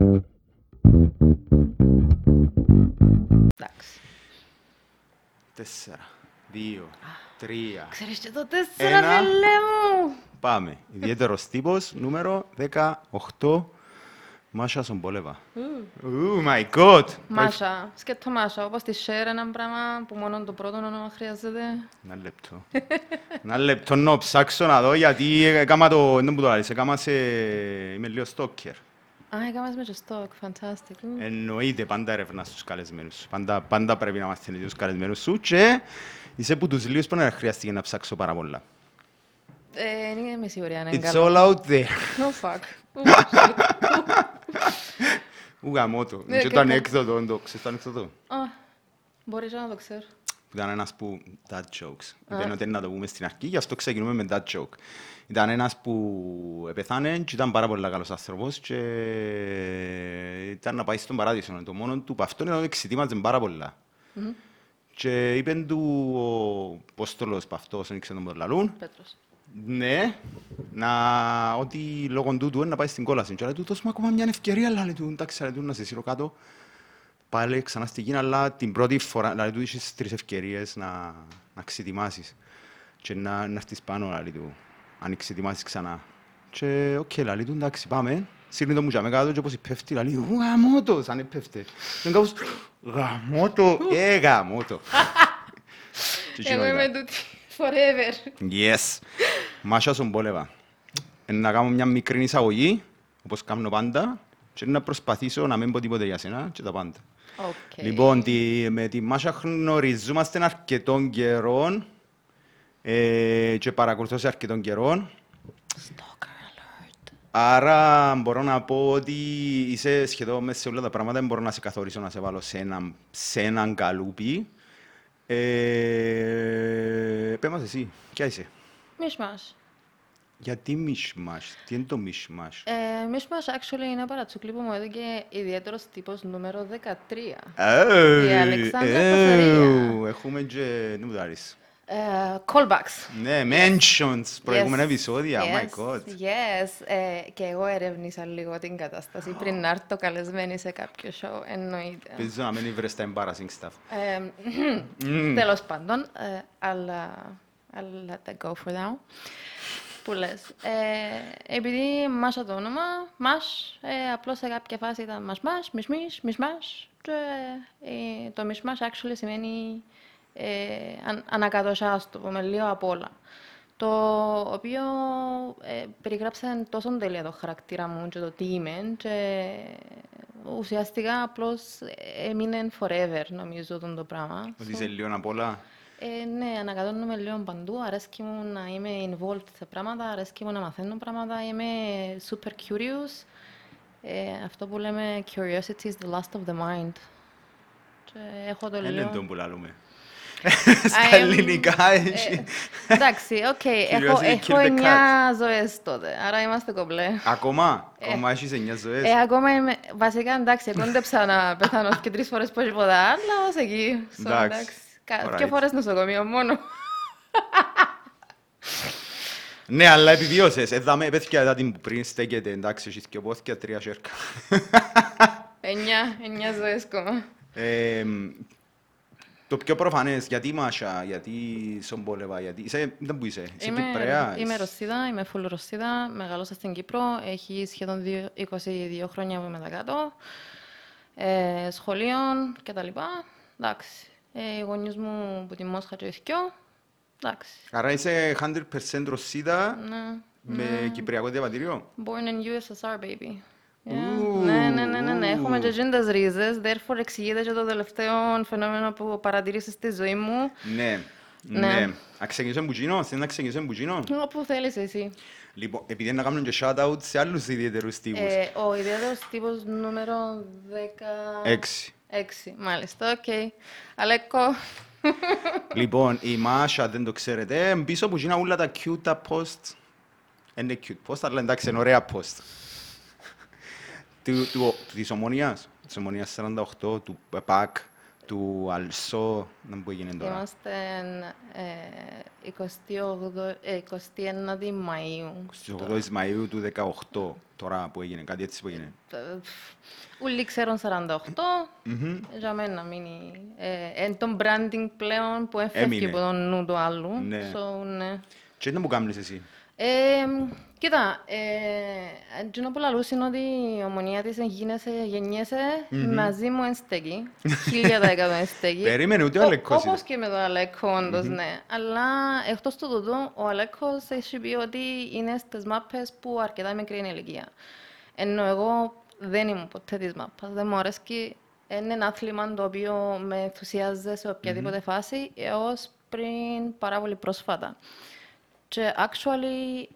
Εντάξει. 4, 2, 3. Ξέρεις και το 4, βελέ μου. Πάμε. Ιδιαίτερος τύπος, νούμερο 18. Masha Soboleva. Oh my god! Masha, σκέτο Masha, όπως τη share έναν πράγμα που μόνο το πρώτο όνομα χρειάζεται. Ένα λεπτό. Ένα λεπτό να ψάξω να δω, γιατί έκαμα το... Δεν μου το άρεσε, έκαμα σε... Είμαι λίγο στόκερ. Α, έκαμας με και στόκ, φαντάστικ. Εννοείται, πάντα έρευνα στους καλεσμένους σου. Πάντα πρέπει να μας τελειώσει τους καλεσμένους σου και είσαι που τους λίγους πρέπει να χρειάστηκε να ψάξω πάρα πολλά. Δεν είμαι σίγουρη αν είναι καλό. It's all out there. No fuck. Ουγαμότο. Είναι το ανέκδοτο, ξέρεις το ανέκδοτο. Μπορείς να το ξέρω. Ήταν ένας που... Dad jokes. Δεν ήταν να το πούμε στην αρχή, γι' αυτό ξεκινούμε με dad joke. Ήταν ένας που επεθάνε και ήταν πάρα πολύ καλός άνθρωπος και ήταν να πάει στον παράδεισο. Το μόνο του αυτό είναι ότι εξητήμαζε πάρα πολλά. Και είπεν του ο Πόστολος Παυτός, δεν ήξερε τον Πορλαλούν. Πέτρος. Ναι, ότι λόγω τούτου είναι να πάει στην κόλαση. Και λέει του, δώσουμε ακόμα μια ευκαιρία, αλλά λέει του, εντάξει, λέει του, να σε σύρω κάτω. Πάλι ξανά στη Κίνα, αλλά την πρώτη φορά, λέει του, είχες 3 ευκαιρίες να ξετοιμάσεις. Και να έρθεις πάνω, λέει του, αν ξετοιμάσεις ξανά. Και, οκ, λέει του, εντάξει, πάμε. Σύρνει το μουτσάμε κάτω και όπως πέφτει, λέει του, γαμώτο, σαν πέφτε. Λέει κάπως, γαμώτο, γαμώτο. Εγώ είμαι τούτη. Forever. Yes. Masha Soboleva. Να κάνω μια μικρή εισαγωγή, όπως κάνω πάντα, και να προσπαθήσω να μην πω τίποτε για σένα και τα πάντα. Okay. Λοιπόν, με τη Masha γνωριζόμαστε αρκετών καιρών και παρακολουθώ σε αρκετών καιρών. Stalker alert. Άρα μπορώ να πω ότι είσαι σχεδόν μέσα σε όλα τα πράγματα, δεν μπορώ να σε καθορίσω, να σε βάλω σε έναν καλούπι. Πες μας εσύ, ποια είσαι? Mish Mash. Γιατί Mish Mash, τι είναι το Mish Mash? Mish Mash actually είναι ένα παρατσούκλι που μου έδωκε ιδιαίτερος τύπος νούμερο 13. Η Αλεξάνδρα Πασαρία. Έχουμε και... δεν μου το άρεσε. Callbacks. Ναι, mentions, προηγούμενα επεισόδια, my god. Yes, και εγώ ερευνήσα λίγο την κατάσταση πριν να έρθω καλεσμένη σε κάποιο show, εννοείται. Πεζίζω να μην ήβρες τα embarrassing stuff. Τέλος πάντων, αλλά I'll let that go for now, που λες. Επειδή Masha το όνομα, Mash, απλώς σε κάποια φάση ήταν Mash Mash, Mish Mish, Mish Mash, και το Mish Mash actually σημαίνει ανακατοσιά, το πούμε, λίγο απ' όλα. Το οποίο περιγράψαν τόσο τέλεια το χαρακτήρα μου και το τι είμαι και ουσιαστικά απλώς έμεινε forever, νομίζω, το πράγμα. Ότι είσαι λίγο απ' όλα. Ναι, ανακατώνομαι λίγο παντού. Αρέσκει μου να είμαι involved σε πράγματα, αρέσκει μου να μαθαίνω πράγματα. Είμαι super curious. Αυτό που λέμε curiosity is the lust of the mind. Και έχω το λίγο... τον που λαλούμε. Στα ελληνικά έτσι. Εντάξει, οκ. Έχω 9 ζωές τότε, άρα είμαστε κομπλέ. Ακόμα? Ακόμα έχεις 9 ζωές? Ακόμα είμαι... Βασικά, εντάξει, κόντεψα να πεθάνω και 3 φορές πόσο ποτά, αλλά ως εκεί. Εντάξει. Δυο φορές νοσοκομείο μόνο. Ναι, αλλά επιβιώσες. Εδάμε, πέθηκια εδώ την πριν στέκεται, εντάξει, έχεις και πόθηκια 3 σέρκα. 9 ζωές ακόμα. Το πιο προφανές, γιατί Masha, γιατί Soboleva, γιατί... Είσαι, δεν πού είσαι, είσαι Κυπρέας. Είμαι Ρωσίδα, είμαι full Ρωσίδα, μεγαλώσα στην Κύπρο, έχει σχεδόν 22 χρόνια μετά κάτω, σχολείων κτλ. Εντάξει, οι γονείς μου που τη Μόσχα και ηθικιό, εντάξει. Άρα είσαι 100% Ρωσίδα με κυπριακό διαβατήριο. Born in USSR, baby. Ναι, έχουμε και γίνοντας ρίζες, therefore εξηγείται και το τελευταίο φαινόμενο που παρατηρήσεις στη ζωή μου. Ναι. Αξεγγίζουν μπουγίνο, θέλεις να αξεγγίζουν μπουγίνο? Όπου θέλεις εσύ. Λοιπόν, επειδή να κάνουν και shout-out σε άλλους ιδιαίτερους τύπους. Ο ιδιαίτερος τύπος νούμερο 16, μάλιστα, οκ. Αλέκο. Λοιπόν, η Masha, δεν το ξέρετε, πίσω που γίνα όλα τα cute τα posts. Είναι cute post, αλλά εντάξει, είναι ωραία post. Της Ομόνοιας 48, του ΠΑΚ, του Αλσό, δεν που έγινε τώρα. Είμαστε 28 Μαΐου του 2018, τώρα που έγινε, κάτι έτσι που έγινε. Ούλοι ξέρουν 48, για μένα μείνει. Εν τον branding πλέον που έφευγε από τον νου του άλλου. Τι είναι που κάνεις εσύ? Κοίτα, εκείνο που λαλούς είναι ότι η ομονία της γεννιέσαι μαζί μου εν στέκει, 1000% εν στέκει. Περίμενε ούτε ο Αλέκος. Όπως και με τον Αλέκο, όντως, ναι. Αλλά εκτός του τούτου, ο Αλέκος έχει πει ότι είναι στις μάπες που αρκετά μικρή είναι η ηλικία. Ενώ εγώ δεν ήμουν ποτέ της μάπας, δεν μου αρέσκει. Είναι ένα άθλημα το οποίο με ενθουσιάζει σε οποιαδήποτε φάση έως πριν πάρα πολύ πρόσφατα. Και, actually,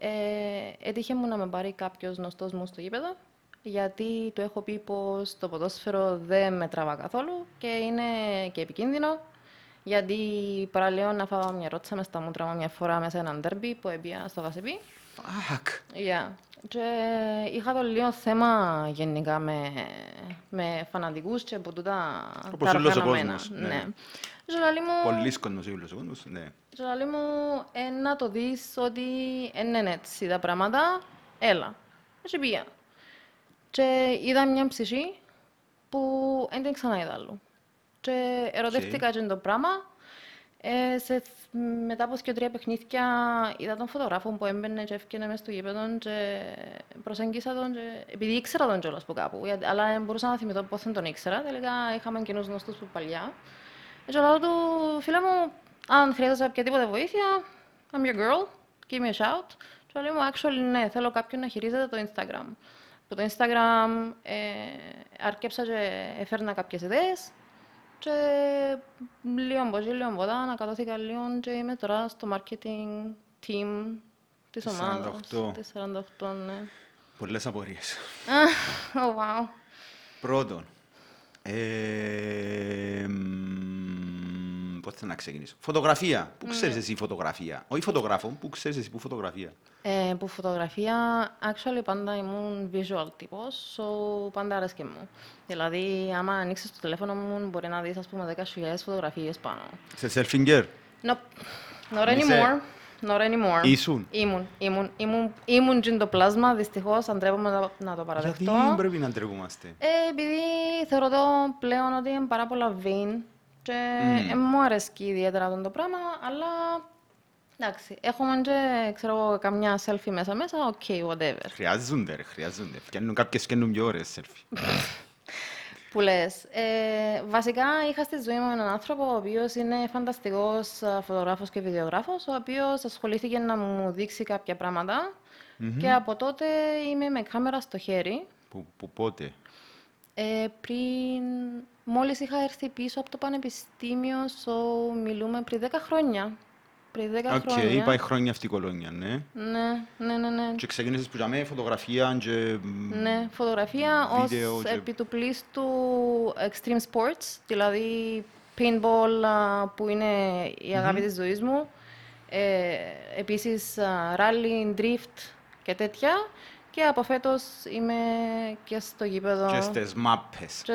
έτυχε μου να με πάρει κάποιος γνωστός μου στο γήπεδο, γιατί του έχω πει πως το ποδόσφαιρο δεν με τραβά καθόλου και είναι και επικίνδυνο, γιατί παραλέω να φάω μια ρότσα μες στα μούτρα μου μια φορά μέσα έναν ντέρμπι που έπια στο Γασεπί. Φακ! Yeah. Και είχα το λίγο θέμα γενικά με φανατικούς και από τούτα τα οργανωμένα. Πολύς κοντός ήλιος ο κοντός, ναι. Ζωλαλή μου, να το δεις ότι είναι έτσι τα πράγματα, έλα. Έτσι πήγα. Και είδα μια ψυχή που δεν την ξαναείδα άλλου. Και ερωτεύτηκα και το πράγμα. Μετά από 2-3 παιχνίδια είδα τον φωτογράφο που έμπαινε και έφυγαινε μέσα στο γήπεδο και προσέγγισα τον και... επειδή ήξερα τον κιόλας που κάπου, αλλά δεν μπορούσα να θυμηθώ πώς δεν τον ήξερα. Τελικά είχαμε κοινούς γνωστούς που παλιά. Και λέω του, φίλε μου, αν χρειάζεσαι οποιαδήποτε βοήθεια, I'm your girl, give me a shout. Και λέω μου, actually, ναι, θέλω κάποιον να χειρίζεται το Instagram. Από το Instagram αρκέψα και έφερνα κάποιες ιδέες. Και λίγο μποζί, λίγο μποδά, ανακατώθηκα λίγο και είμαι τώρα στο marketing team της ομάδας. 48, ναι. Πολλές απορίες. Oh, wow. Πρώτον, πώς θέλω να ξεκινήσω. Φωτογραφία. Πού ξέρεις εσύ φωτογραφία? Όχι φωτογράφο, πού ξέρεις εσύ πού φωτογραφία? Που φωτογραφία, actually πάντα ήμουν visual τύπος, so πάντα αρέσκει μου. Δηλαδή, άμα ανοίξεις το τηλέφωνο μου, μπορεί να δεις, ας πούμε, 10.000 φωτογραφίες πάνω. Σε self-finger? No, not anymore. Not anymore. Ήσουν. Ήμουν και το πλάσμα, δυστυχώς, αντρέπομαι να το παραδεχτώ. Γιατί πρέπει να αντρέπομαστε? Επειδή θεωρώ πλέον ότι είναι πάρα πολλά vain. Και μου αρέσει ιδιαίτερα το πράγμα, αλλά εντάξει, έχουμε και, ξέρω, καμιά selfie μέσα, ok, whatever. Χρειάζονται, φτιάχνουν κάποιες και πιο ωραίες selfie. Που λες. Βασικά, είχα στη ζωή μου έναν άνθρωπο, ο οποίος είναι φανταστικός φωτογράφος και βιντεογράφος, ο οποίος ασχολήθηκε να μου δείξει κάποια πράγματα και από τότε είμαι με κάμερα στο χέρι. Που πότε? Πριν... Μόλις είχα έρθει πίσω από το πανεπιστήμιο, μιλούμε πριν 10 χρόνια. Οκ, είπα χρόνια αυτή η κολόνια, ναι. Ναι. Και ξεκίνησες που είχαμε φωτογραφία και... Ναι, φωτογραφία ως επί του πλήστου extreme sports, δηλαδή paintball που είναι η αγάπη της ζωής μου, επίσης rally, drift και τέτοια. Και από φέτος είμαι και στο γήπεδο. Και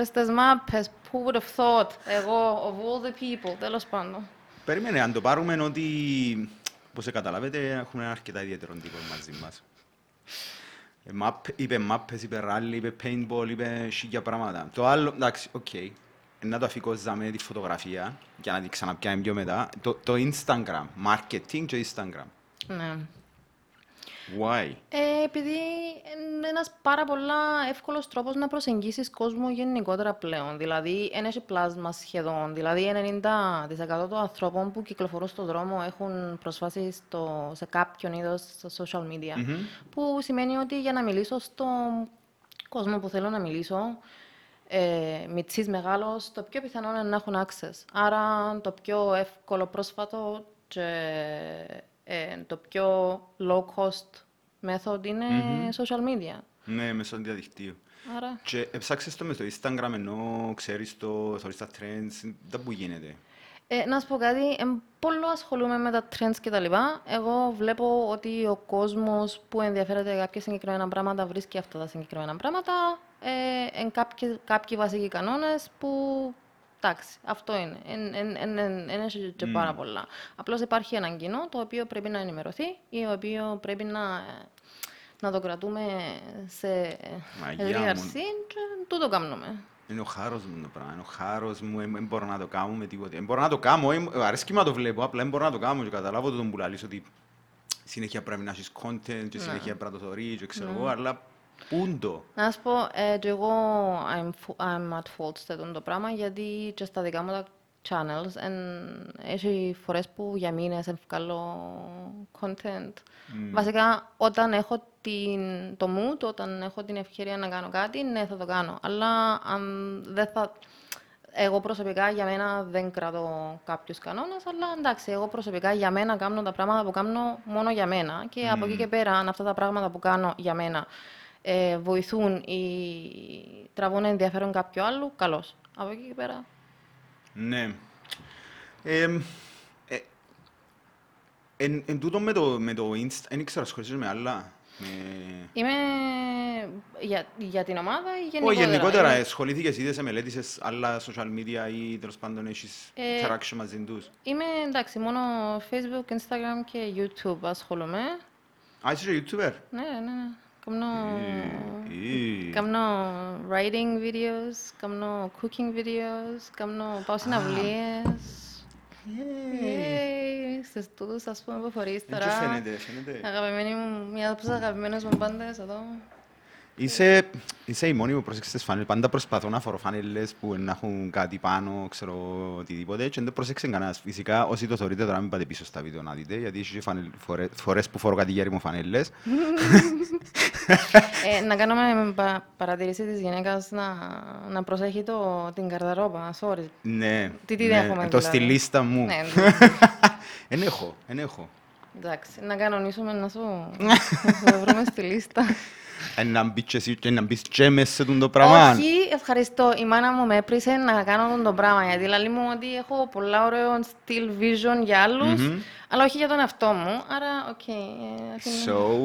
στις μάπες. Who would have thought, εγώ, of all the people, τέλος πάντων. Περίμενε, αν το πάρουμε ότι, όπως καταλάβετε, έχουμε ένα αρκετά ιδιαίτερο τύπο μαζί μας. Είπε μάπες, είπε ράλι, είπε paintball, είπε σίγια πράγματα. Το άλλο, εντάξει, οκ. Να το αφήκωζαμε τη φωτογραφία, για να την ξαναπιάμε πιο μετά. Το Instagram, marketing και Instagram. Ναι. Why? Επειδή είναι ένας πάρα πολλά εύκολος τρόπος να προσεγγίσεις κόσμο γενικότερα πλέον. Δηλαδή, δεν έχει πλάσμα σχεδόν. Δηλαδή, 90% των ανθρώπων που κυκλοφορούν στον δρόμο έχουν πρόσβαση σε κάποιον είδος social media. Που σημαίνει ότι για να μιλήσω στον κόσμο που θέλω να μιλήσω, μητσής μεγάλος, το πιο πιθανό είναι να έχουν access. Άρα, το πιο εύκολο πρόσφατο και... το πιο low-cost method είναι social media. Ναι, μέσω διαδικτύου. Άρα... Και ψάξες το με το Instagram ενώ ξέρεις το, θωρείς τα trends, δεν που γίνεται. Να σου πω κάτι, πολύ ασχολούμαι με τα trends κτλ. Εγώ βλέπω ότι ο κόσμος που ενδιαφέρεται για κάποια συγκεκριμένα πράγματα βρίσκει αυτά τα συγκεκριμένα πράγματα. Κάποιοι βασικοί κανόνες που Εντάξει, αυτό είναι. Δεν συζητώ πάρα πολλά. Απλώς υπάρχει έναν κοινό το οποίο πρέπει να ενημερωθεί ή το οποίο πρέπει να το κρατούμε σε διαρσή και τούτο κάνουμε. Είναι ο χάρος μου το πράγμα. Είναι ο χάρος μου. Δεν μπορώ να το κάνω με τίποτα. Δεν μπορώ να το κάνω. Αρέσκει να το βλέπω. Απλά δεν μπορώ να το κάνω και καταλάβω τον πουλαλής ότι συνέχεια πρέπει να έχεις content και συνέχεια πρέπει να το θωρείς και ξέρω εγώ, αλλά πούντο. Να σου πω, και εγώ I'm at fault σε το πράγμα, γιατί και στα δικά μου τα channels έχει φορές που για μήνες βγάλω content. Βασικά, όταν έχω το mood, όταν έχω την ευκαιρία να κάνω κάτι, ναι, θα το κάνω. Αλλά δεν θα... Εγώ προσωπικά για μένα δεν κρατώ κάποιους κανόνες, αλλά εντάξει, εγώ προσωπικά για μένα κάνω τα πράγματα που κάνω μόνο για μένα και από εκεί και πέρα, αν αυτά τα πράγματα που κάνω για μένα βοηθούν ή τραβούν ενδιαφέρον κάποιου άλλου, καλώς. Από εκεί και πέρα. Ναι. Εν τούτο με το Insta, δεν ήξερα σχολήσεις με άλλα. Είμαι για την ομάδα ή γενικότερα. Όχι, γενικότερα. Ασχολήθηκες, είδες, μελέτησες άλλα social media ή τέλος πάντων έχεις interaction μαζί τους. Είμαι εντάξει, μόνο Facebook, Instagram και YouTube ασχολούμαι. Α, είσαι YouTuber. Ναι. Κάνω writing videos, κάνω cooking videos, πάω συναυλίες. Στις τούτους, ας πούμε, που φορείς τώρα. Φαίνεται. Αγαπημένη μου, μία από τους αγαπημένους μου πάντες εδώ. Είσαι η μόνη που πρόσεξε τις φανέλες. Πάντα προσπαθώ να φορώ φανέλες που να έχουν κάτι πάνω, ξέρω οτιδήποτε, και δεν πρόσεξε κανένας. Φυσικά, όσοι το θεωρείτε τώρα, μην πάτε πίσω στα βίντεο να δείτε, γιατί είσαι φορές που φορώ κάτι γέρι μου φανέλες. Να κάνουμε παρατηρήσεις της γυναίκας να προσέχει την καρδαρόμπα, sorry. Ναι, το στη λίστα μου. Ενέχω. Εντάξει, να κανονίσουμε να σου βρούμε στη λίστα. Να μπεις εσύ και να μπεις και μέσα σε το πράγμα. Όχι, ευχαριστώ. Η μάνα μου με έπρισε να κάνω το πράγμα, γιατί λέει μου ότι έχω πολλά ωραίο στυλ vision για άλλους, αλλά όχι για τον εαυτό μου, άρα οκ.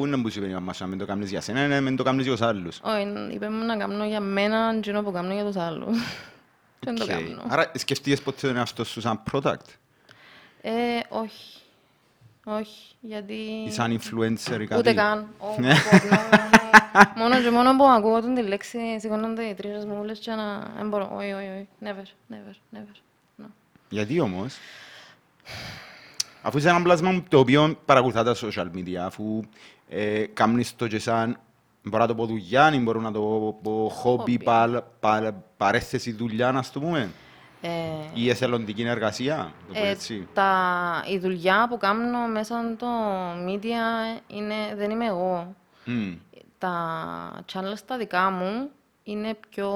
So, να μπούσει η μάνα μας, να μην το κάνεις για σένα, να μην το κάνεις για τους άλλους. Όχι, είπε μου να κάνω για μένα, να το κάνω για τους άλλους. Δεν το κάνω. Άρα, σκεφτείες ποτέ τον εαυτό σου σαν product? Όχι, γιατί... Σαν influencer ή κάτι. Ούτε καν. Μόνο και μόνο που ακούω τη λέξη, σηκώνονται οι τρίζες μου όλες και να... Δεν μπορώ, όχι, never. Γιατί όμως? Αφού είσαι ένα πλάσμα το οποίο παρακολουθά τα social media, αφού κάνεις το και σαν... Μπορώ να το πω δουλειά, ή μπορώ να το πω χόμπι, παρέθεση δουλειά, να το πούμε. Η εθελοντική εργασία, το πω έτσι. Η δουλειά που κάνω μέσα στο media δεν είμαι εγώ. Τα channels τα δικά μου είναι πιο...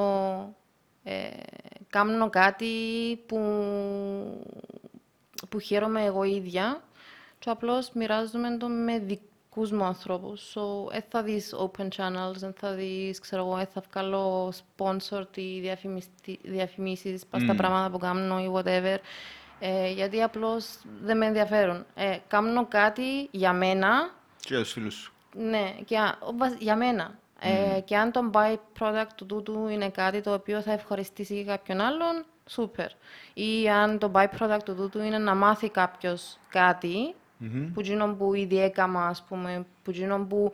κάνω κάτι που χαίρομαι εγώ ίδια και απλώς μοιράζομαι το με δικούς μου ανθρώπους. So, θα δεις open channels, θα δεις, ξέρω εγώ, θα βγάλω sponsored ή διαφημίσεις, στα πράγματα που κάνω ή whatever. Γιατί απλώς δεν με ενδιαφέρουν. Κάνω κάτι για μένα. Και για τους φίλους σου. Ναι, για μένα. Και αν το by-product του τούτου είναι κάτι το οποίο θα ευχαριστήσει κάποιον άλλον, super. Ή αν το by-product του τούτου είναι να μάθει κάποιος κάτι, που γίνον που ήδη έκαμα, ας πούμε, που γίνον που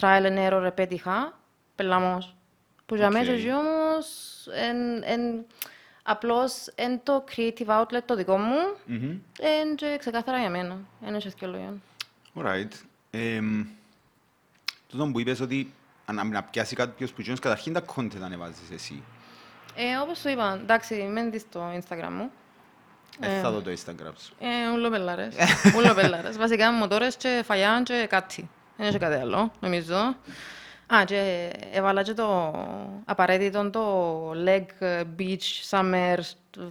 trial and error επέτυχα, πελαμός. Που για μένα και όμως, απλώς, εν το creative outlet το δικό μου, εν ξεκάθαρα για μένα. Εν έτσι λόγια. Alright. Τούτον που είπες ότι να πιάσει κάποιος που γίνεις, καταρχήν τα content ανεβάζεις εσύ. Όπως σου είπα, εντάξει, μένει στο Instagram μου. Θα δω το Instagram σου. Ουλοπελάρες. Βασικά μοτόρες και φαγιά και κάτι. Δεν έχει κάτι άλλο, νομίζω. Α, και έβαλα και το απαραίτητο το leg beach summer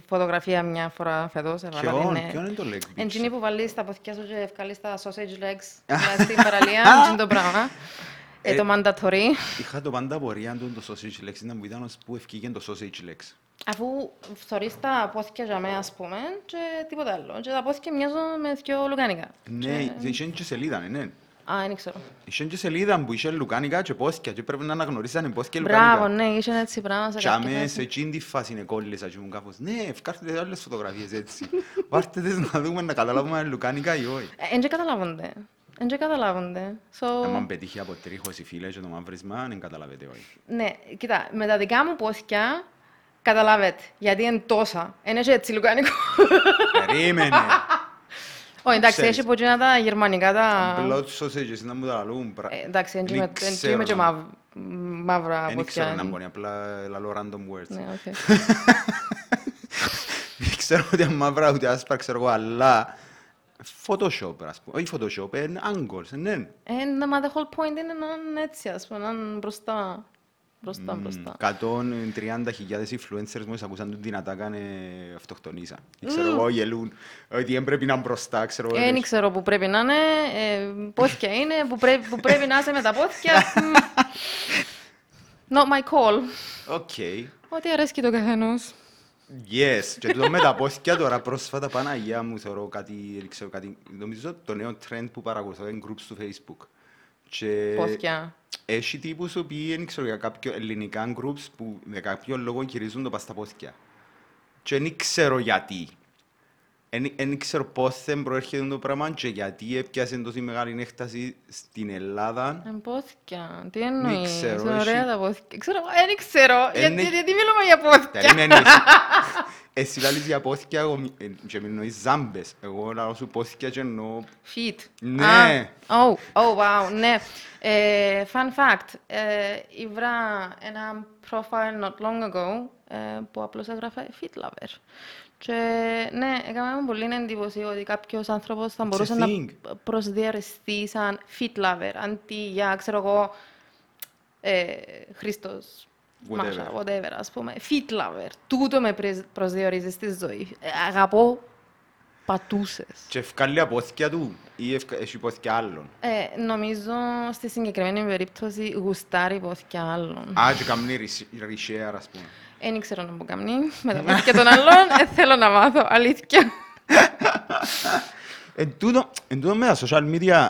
φωτογραφία μια φορά φέτος. Ποιον είναι το leg beach? Εντζίνη που βάλεις τα ποθηκιά σου και ευκαλείς τα sausage legs στην παραλία, εντζίνη το πράγμα. Το mandatory. Είχα το πάντα απορία αν το sausage legs ήταν που ήταν ως που ευκήγεν το sausage legs. Αφού φθορείς τα πόθηκια για μένα, ας πούμε, και τίποτα άλλο. Και τα πόθηκια μοιάζουν με δυο λουκάνικα. Ναι, δεν είναι και σελίδα, ναι. Α, δεν ξέρω. Είχαν και σελίδα που είχε λουκάνικα και πόσκια και πρέπει να αναγνωρίσαν πόσκια λουκάνικα. Μπράβο, ναι, είχαν έτσι πράγματα. Και αμέσως εκείνη τη φάση είναι κόλλησα και ήμουν κάπως, ναι, ευκάρτητες άλλες φωτογραφίες έτσι. Πάρτε τις να δούμε, να καταλάβουμε λουκάνικα ή όχι. Εν και καταλάβονται. Εν και καταλάβονται. Άμα πετύχει από τρίχος η φύλλα και το μαύρισμα, δεν καταλάβετε όχι. Ναι, κοίτα, με τα δικά μου πόσκια, καταλάβετε, γιατί είναι τόσα. Είναι έτσι λουκάνικο. Περίμενε. Όχι, εντάξει, έχει πω και τα γερμανικά τα... Blood sausages, να μου τα λαλούν. Εντάξει, είμαι και μαύρα από ποιά. Δεν ξέρω να μπορεί, απλά λαλώ random words. Δεν ξέρω ούτε μαύρα, ούτε άσπρα, ξέρω εγώ, αλλά... Photoshop, ας πούμε. Όχι Photoshop, είναι angles, ναι. Μα the whole point είναι να είναι έτσι, ας πούμε, να είναι μπροστά. 130.000 influencers μόλις ακούσαν τον δυνατά κάνε αυτοκτονίζα. Ξέρω εγώ, γελούν ότι δεν πρέπει να είναι μπροστά, ξέρω εγώ. Δεν ξέρω που πρέπει να είναι, πόθηκια είναι, που πρέπει να είσαι με τα πόθηκια. Not my call. Οκ. Ό,τι αρέσκει το καθενός. Yes, και το με τα πόθηκια τώρα πρόσφατα Παναγιά μου θεωρώ κάτι, νομίζω το νέο trend που παρακολουθώ είναι groups του Facebook. Πόθηκια. Έχει τύπους που είναι για κάποια ελληνικά groups που με κάποιο λόγο γυρίζουν το πασταπόθηκια. Και δεν ξέρω γιατί. Δεν ξέρω πώς δεν προέρχεται το πράγμα και γιατί έπιασε τόση μεγάλη έκταση στην Ελλάδα. Πόθηκια. Τι εννοείς, είναι ωραία τα πόθηκια. Δεν ξέρω, γιατί μιλούμε για πόθηκια. Εσύ λάλλεις για πόθηκια και με εννοείς ζάμπες. Εγώ λάλλω σου πόθηκια και εννοώ... Feet. Ναι. Wow, ναι. Fun fact. Ήβρα ένα profile not long ago που απλώς έγραφε Feet Lover. Και ναι, έκαμε πολύ εντύπωση ότι κάποιος άνθρωπος θα μπορούσε να προσδιοριστεί σαν Feet Lover, αντί για, ξέρω εγώ, Χριστός. Μάσα, whatever, ας πούμε. Feet lover. Τούτο με προσδιορίζει στη ζωή. Αγαπώ πατούσες. Και ευκάλλει απόθηκια του ή έχει πόθηκια άλλων. Νομίζω στη συγκεκριμένη περίπτωση γουστάρει πόθηκια άλλων. Α, και καμνή ρισέαρ, ας πούμε. Δεν ξέρω να πω καμνή. Με τα πόθηκια των άλλων, θέλω να μάθω, αλήθεια. Εν τούτο με τα social media,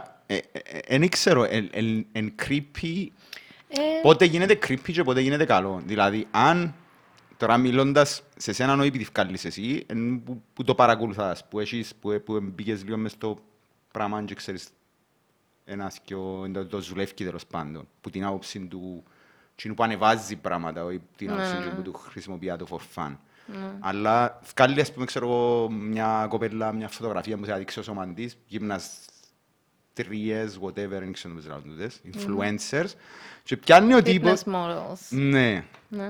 εν ξέρω, εν creepy, πότε γίνεται creepy και πότε γίνεται καλό. Δηλαδή, αν τώρα μιλώντας σε σένα νοήπη τη βγάλεις εσύ, που το παρακολουθάς, που μπήκες λίγο μες στο πράγμα και ξέρεις ένας και το ζουλεύκει τέλος πάντων, που την άποψη του κοινού που ανεβάζει πράγματα, όχι την άποψη που του χρησιμοποιεί το for fun. Αλλά βγάλει, ας πούμε, ξέρω, μια κοπέλα, μια φωτογραφία που θα δείξει ο σωμαντής, γυμνάς, τρίες, whatever, δεν ξέρω να μεζράβονται, influencers, και πιάνει ο τύπος... Fitness models. Ναι.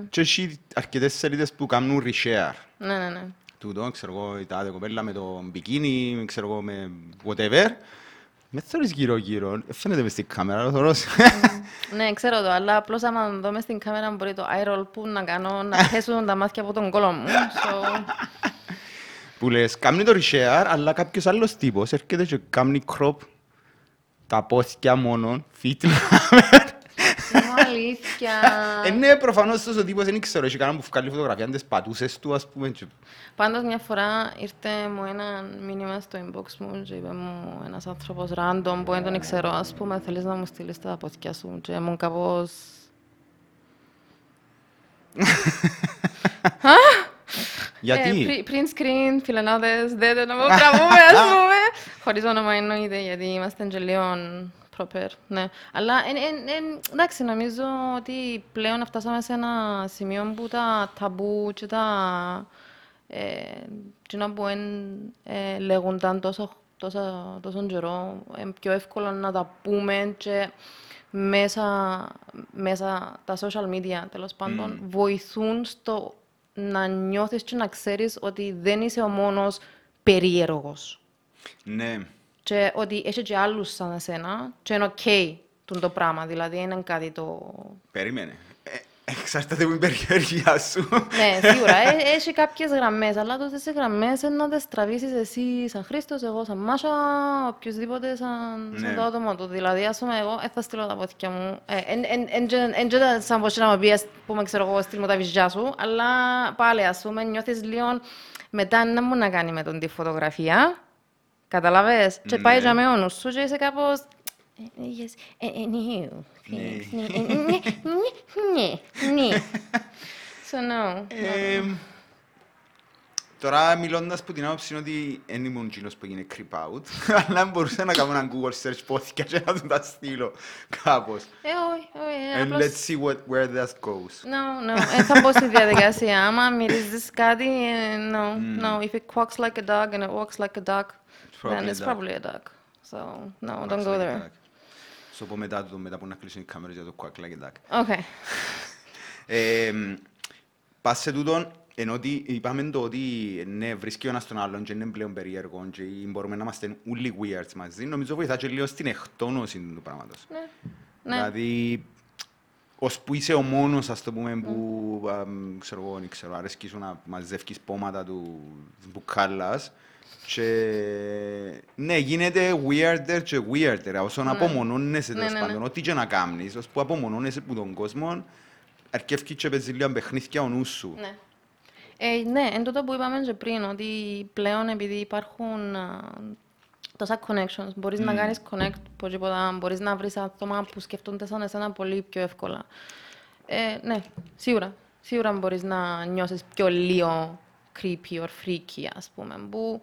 Και έχει αρκετές σελίδες που κάνουν reshare. Ναι. Τούτο, ξέρω εγώ, τα άδεια κοπέλα με το μπικίνι, ξέρω εγώ, με whatever. Με θεωρείς γύρω-γύρω, φαίνεται μες στην κάμερα, αλλά θωρώ. Ναι, ξέρω το, αλλά απλώς άμα δω μες στην κάμερα μπορεί το eye roll που να κάνω, να χέσουν τα μάτια από τον κόλο μου. Που λες, κάνει το reshare, αλλά κάποιος άλλος τύπος έρχεται και κάνει crop τα πόθηκια μόνον, fit lover. Αλήθεια. Ναι, προφανώς τόσο τύπος, δεν ξέρω, είχε κανένα που βγάλει φωτογραφία, αν τις πατούσες του, ας πούμε. Πάντως, μια φορά ήρθε μου ένα μήνυμα στο inbox μου και είπε μου ένας άνθρωπος random που δεν τον ξέρω, ας πούμε, θέλεις να μου στείλεις τα πόθηκια σου και ήμουν κάπως... Γιατί? Print screen, φιλενάδες, δέτε να μου τραβούμε, ας πούμε. Χωρίς όνομα εννοείται, γιατί είμαστε γελίων proper, ναι. Αλλά, εντάξει, νομίζω ότι πλέον φτάσαμε σε ένα σημείο που τα ταμπού και τα... κοινά που λέγονταν τόσο καιρό, είναι πιο εύκολο να τα πούμε και μέσα τα social media, τέλος πάντων, βοηθούν στο... να νιώθεις και να ξέρεις ότι δεν είσαι ο μόνος περίεργος. Ναι. Και ότι έχει και άλλους σαν εσένα και είναι ok το πράγμα, δηλαδή είναι κάτι το... Περίμενε. Εξαρτάται από την περιέργεια σου. Ναι, σίγουρα. Έχει κάποιες γραμμές, αλλά αυτές οι γραμμές είναι να τις τραβήσεις εσύ σαν Χρήστος, εγώ σαν Μάσα, οποιοσδήποτε σαν το άτομο του. Δηλαδή, ας πούμε, εγώ θα στείλω τα πόθηκια μου. Εντζέτα σαν πως να μου πει, ας πούμε, ξέρω εγώ, στείλω τα βιζιά σου, αλλά πάλι, ας πούμε, νιώθεις λίγο μετά να μου να κάνει με τον τη φωτογραφία. Καταλαβες. Και πάει για μεόνους σου και είσαι κάπως... Yes, and you, Phoenix. Ναι. So no. Τώρα μιλώντας που την άποψη είναι ότι δεν ήμουν εκείνος που έγινε creep out, αλλά μπορούσα να κάνω ένα Google search πόθηκα και να του τα στείλω κάπως. And let's see where that goes. No, θα πω στη διαδικασία. Άμα μυρίζεις κάτι, no. If it quacks like a dog and it walks like a duck, then it's probably a duck. So, no, don't go there. Στο πω μετά που να κλείσουν οι κάμερες για το quack like a duck. Okay. Πας σε τούτον. Ενώ είπαμε το ότι ναι, βρίσκει ο ένας τον άλλον και είναι πλέον περίεργο και μπορούμε να είμαστε όλοι weirds μαζί, νομίζω βοηθά και λίγο στην εκτόνωση του πράγματος. Ναι. Δηλαδή, ώσπου είσαι ο μόνος, ας το πούμε, που ξέρω, αρέσκει σου να μαζεύκεις πόματα του μπουκάλας και ναι, γίνεται weirder και weirder, όσο να απομονώνεσαι τέλος πάντων, ό,τι και να κάνεις, ώσπου απομονώνεσαι από τον κόσμο, αρκεύκει και παίζει λίγο παιχνίδια ο νους σου. Ναι, εν τούτο που είπαμε και πριν, ότι πλέον επειδή υπάρχουν τόσα connections, μπορείς να κάνεις connect ποσίποτα, μπορείς να βρεις άτομα που σκεφτούνται σαν εσένα πολύ πιο εύκολα. Ναι, σίγουρα μπορείς να νιώσεις πιο λίγο creepy or freaky, ας πούμε, που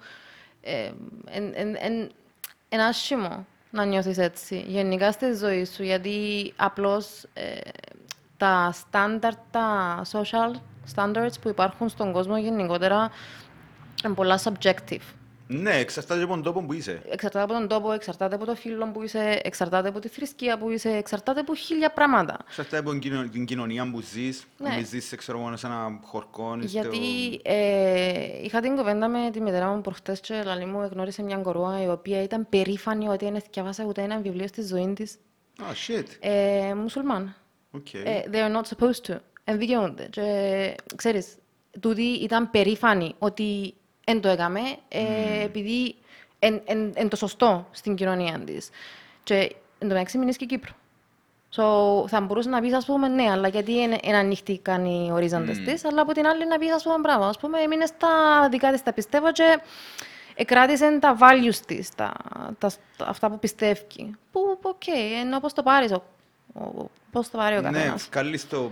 είναι άσχημο να νιώσεις έτσι, γενικά στη ζωή σου, γιατί απλώς τα standard, τα social standards που υπάρχουν στον κόσμο γενικότερα είναι πολλά subjective. Ναι, εξαρτάται από τον τόπο που είσαι. Εξαρτάται από τον τόπο, εξαρτάται από το φίλο που είσαι, εξαρτάται από τη θρησκεία που είσαι, εξαρτάται από χίλια πράγματα. Εξαρτάται από την κοινωνία που ζεις, αν ζεις σε ένα χορκό. Γιατί είχα την κουβέντα με τη μητέρα μου προχτές και λαλή μου εγνώρισε μια κορούα η οποία ήταν περήφανη ότι δεν διάβασε ούτε ένα βιβλίο στη ζωή της. Μουσουλμάν. They are not supposed to. Ενδικαιούνται. Ξέρεις, τούτοι ήταν περήφανοι ότι εν το έκαμε, επειδή εν το σωστό στην κοινωνία της. Και εν τω μεταξύ μείνεις και Κύπρο. So, θα μπορούσε να πεις, ας πούμε, ναι, αλλά γιατί εν ανοιχτήκαν οι ορίζοντες της, αλλά από την άλλη να πεις, ας πούμε, μπράβο, ας πούμε, έμεινε στα δικά της, τα πιστεύω και κράτησε τα values της, αυτά που πιστεύει. Που, ενώ πώς το πάρεις, πώς το πάρει ο καθένας. Ναι, καλείς το.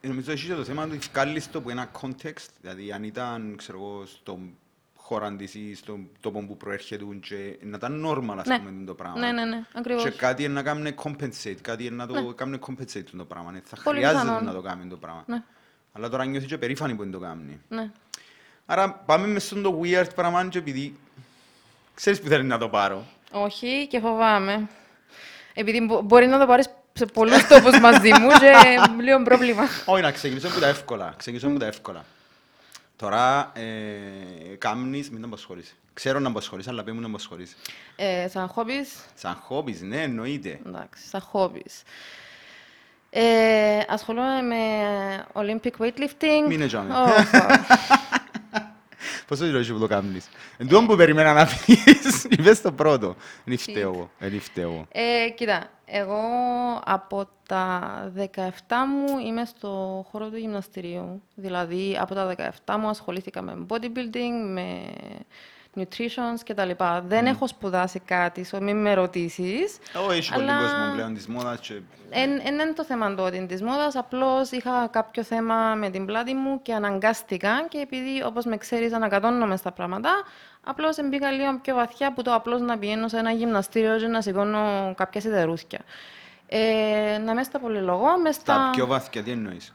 Νομίζω ότι το θέμα του ευκάλλεις το από ένα context, δηλαδή αν ήταν, ξέρω εγώ, στον χώρο της ή στον τόπο που προέρχεται και να ήταν normal, ας πούμε, το πράγμα. Ναι, ακριβώς. Και κάτι να κάνουν compensate, κάτι να το κάνουν compensate το πράγμα, θα χρειάζεται να το κάνουν το πράγμα. Αλλά τώρα νιώθει και περήφανη που είναι το κάνουν. Άρα πάμε μέσα στο weird πράγμα και επειδή ξέρεις που θέλει να το πάρω. Όχι και φοβάμαι. Επειδή μπορεί να το πάρεις σε πολλούς τόπους μαζί μου και λίγο πρόβλημα. Όχι, να ξεκινήσω από τα εύκολα. Τώρα, κάμνεις, μην τα απασχολείς. Ξέρω να απασχολείς, αλλά πέμουν να απασχολείς. Σαν χόμπις. Ναι, εννοείται. Εντάξει, σαν χόμπις. Ασχολούμαι με Olympic weightlifting. Μην έτσι. Πόσο γιλόγιο που το κάνεις. Εν τούτον που περιμένα να πεις, είπες το πρώτο. Εν φταίω. Κοίτα, εγώ από τα 17 μου είμαι στο χώρο του γυμναστηρίου. Δηλαδή, από τα 17 μου ασχολήθηκα με bodybuilding, με nutrition κτλ. Δεν έχω σπουδάσει κάτι, μην με ρωτήσεις. Είσαι πολύ κόσμο πλέον της μόδας και... Είναι το θέμα τότε της μόδας, απλώς είχα κάποιο θέμα με την πλάτη μου και αναγκάστηκα και επειδή, όπως με ξέρεις, ανακατώνομαι στα πράγματα, απλώς μπήκα λίγο πιο βαθιά που το απλώς να πηγαίνω σε ένα γυμναστήριο και να σηκώνω κάποια σιδερούσκια. Να μες στα πολυλογώ, μες στα... Τα πιο βαθιά, τι εννοείς?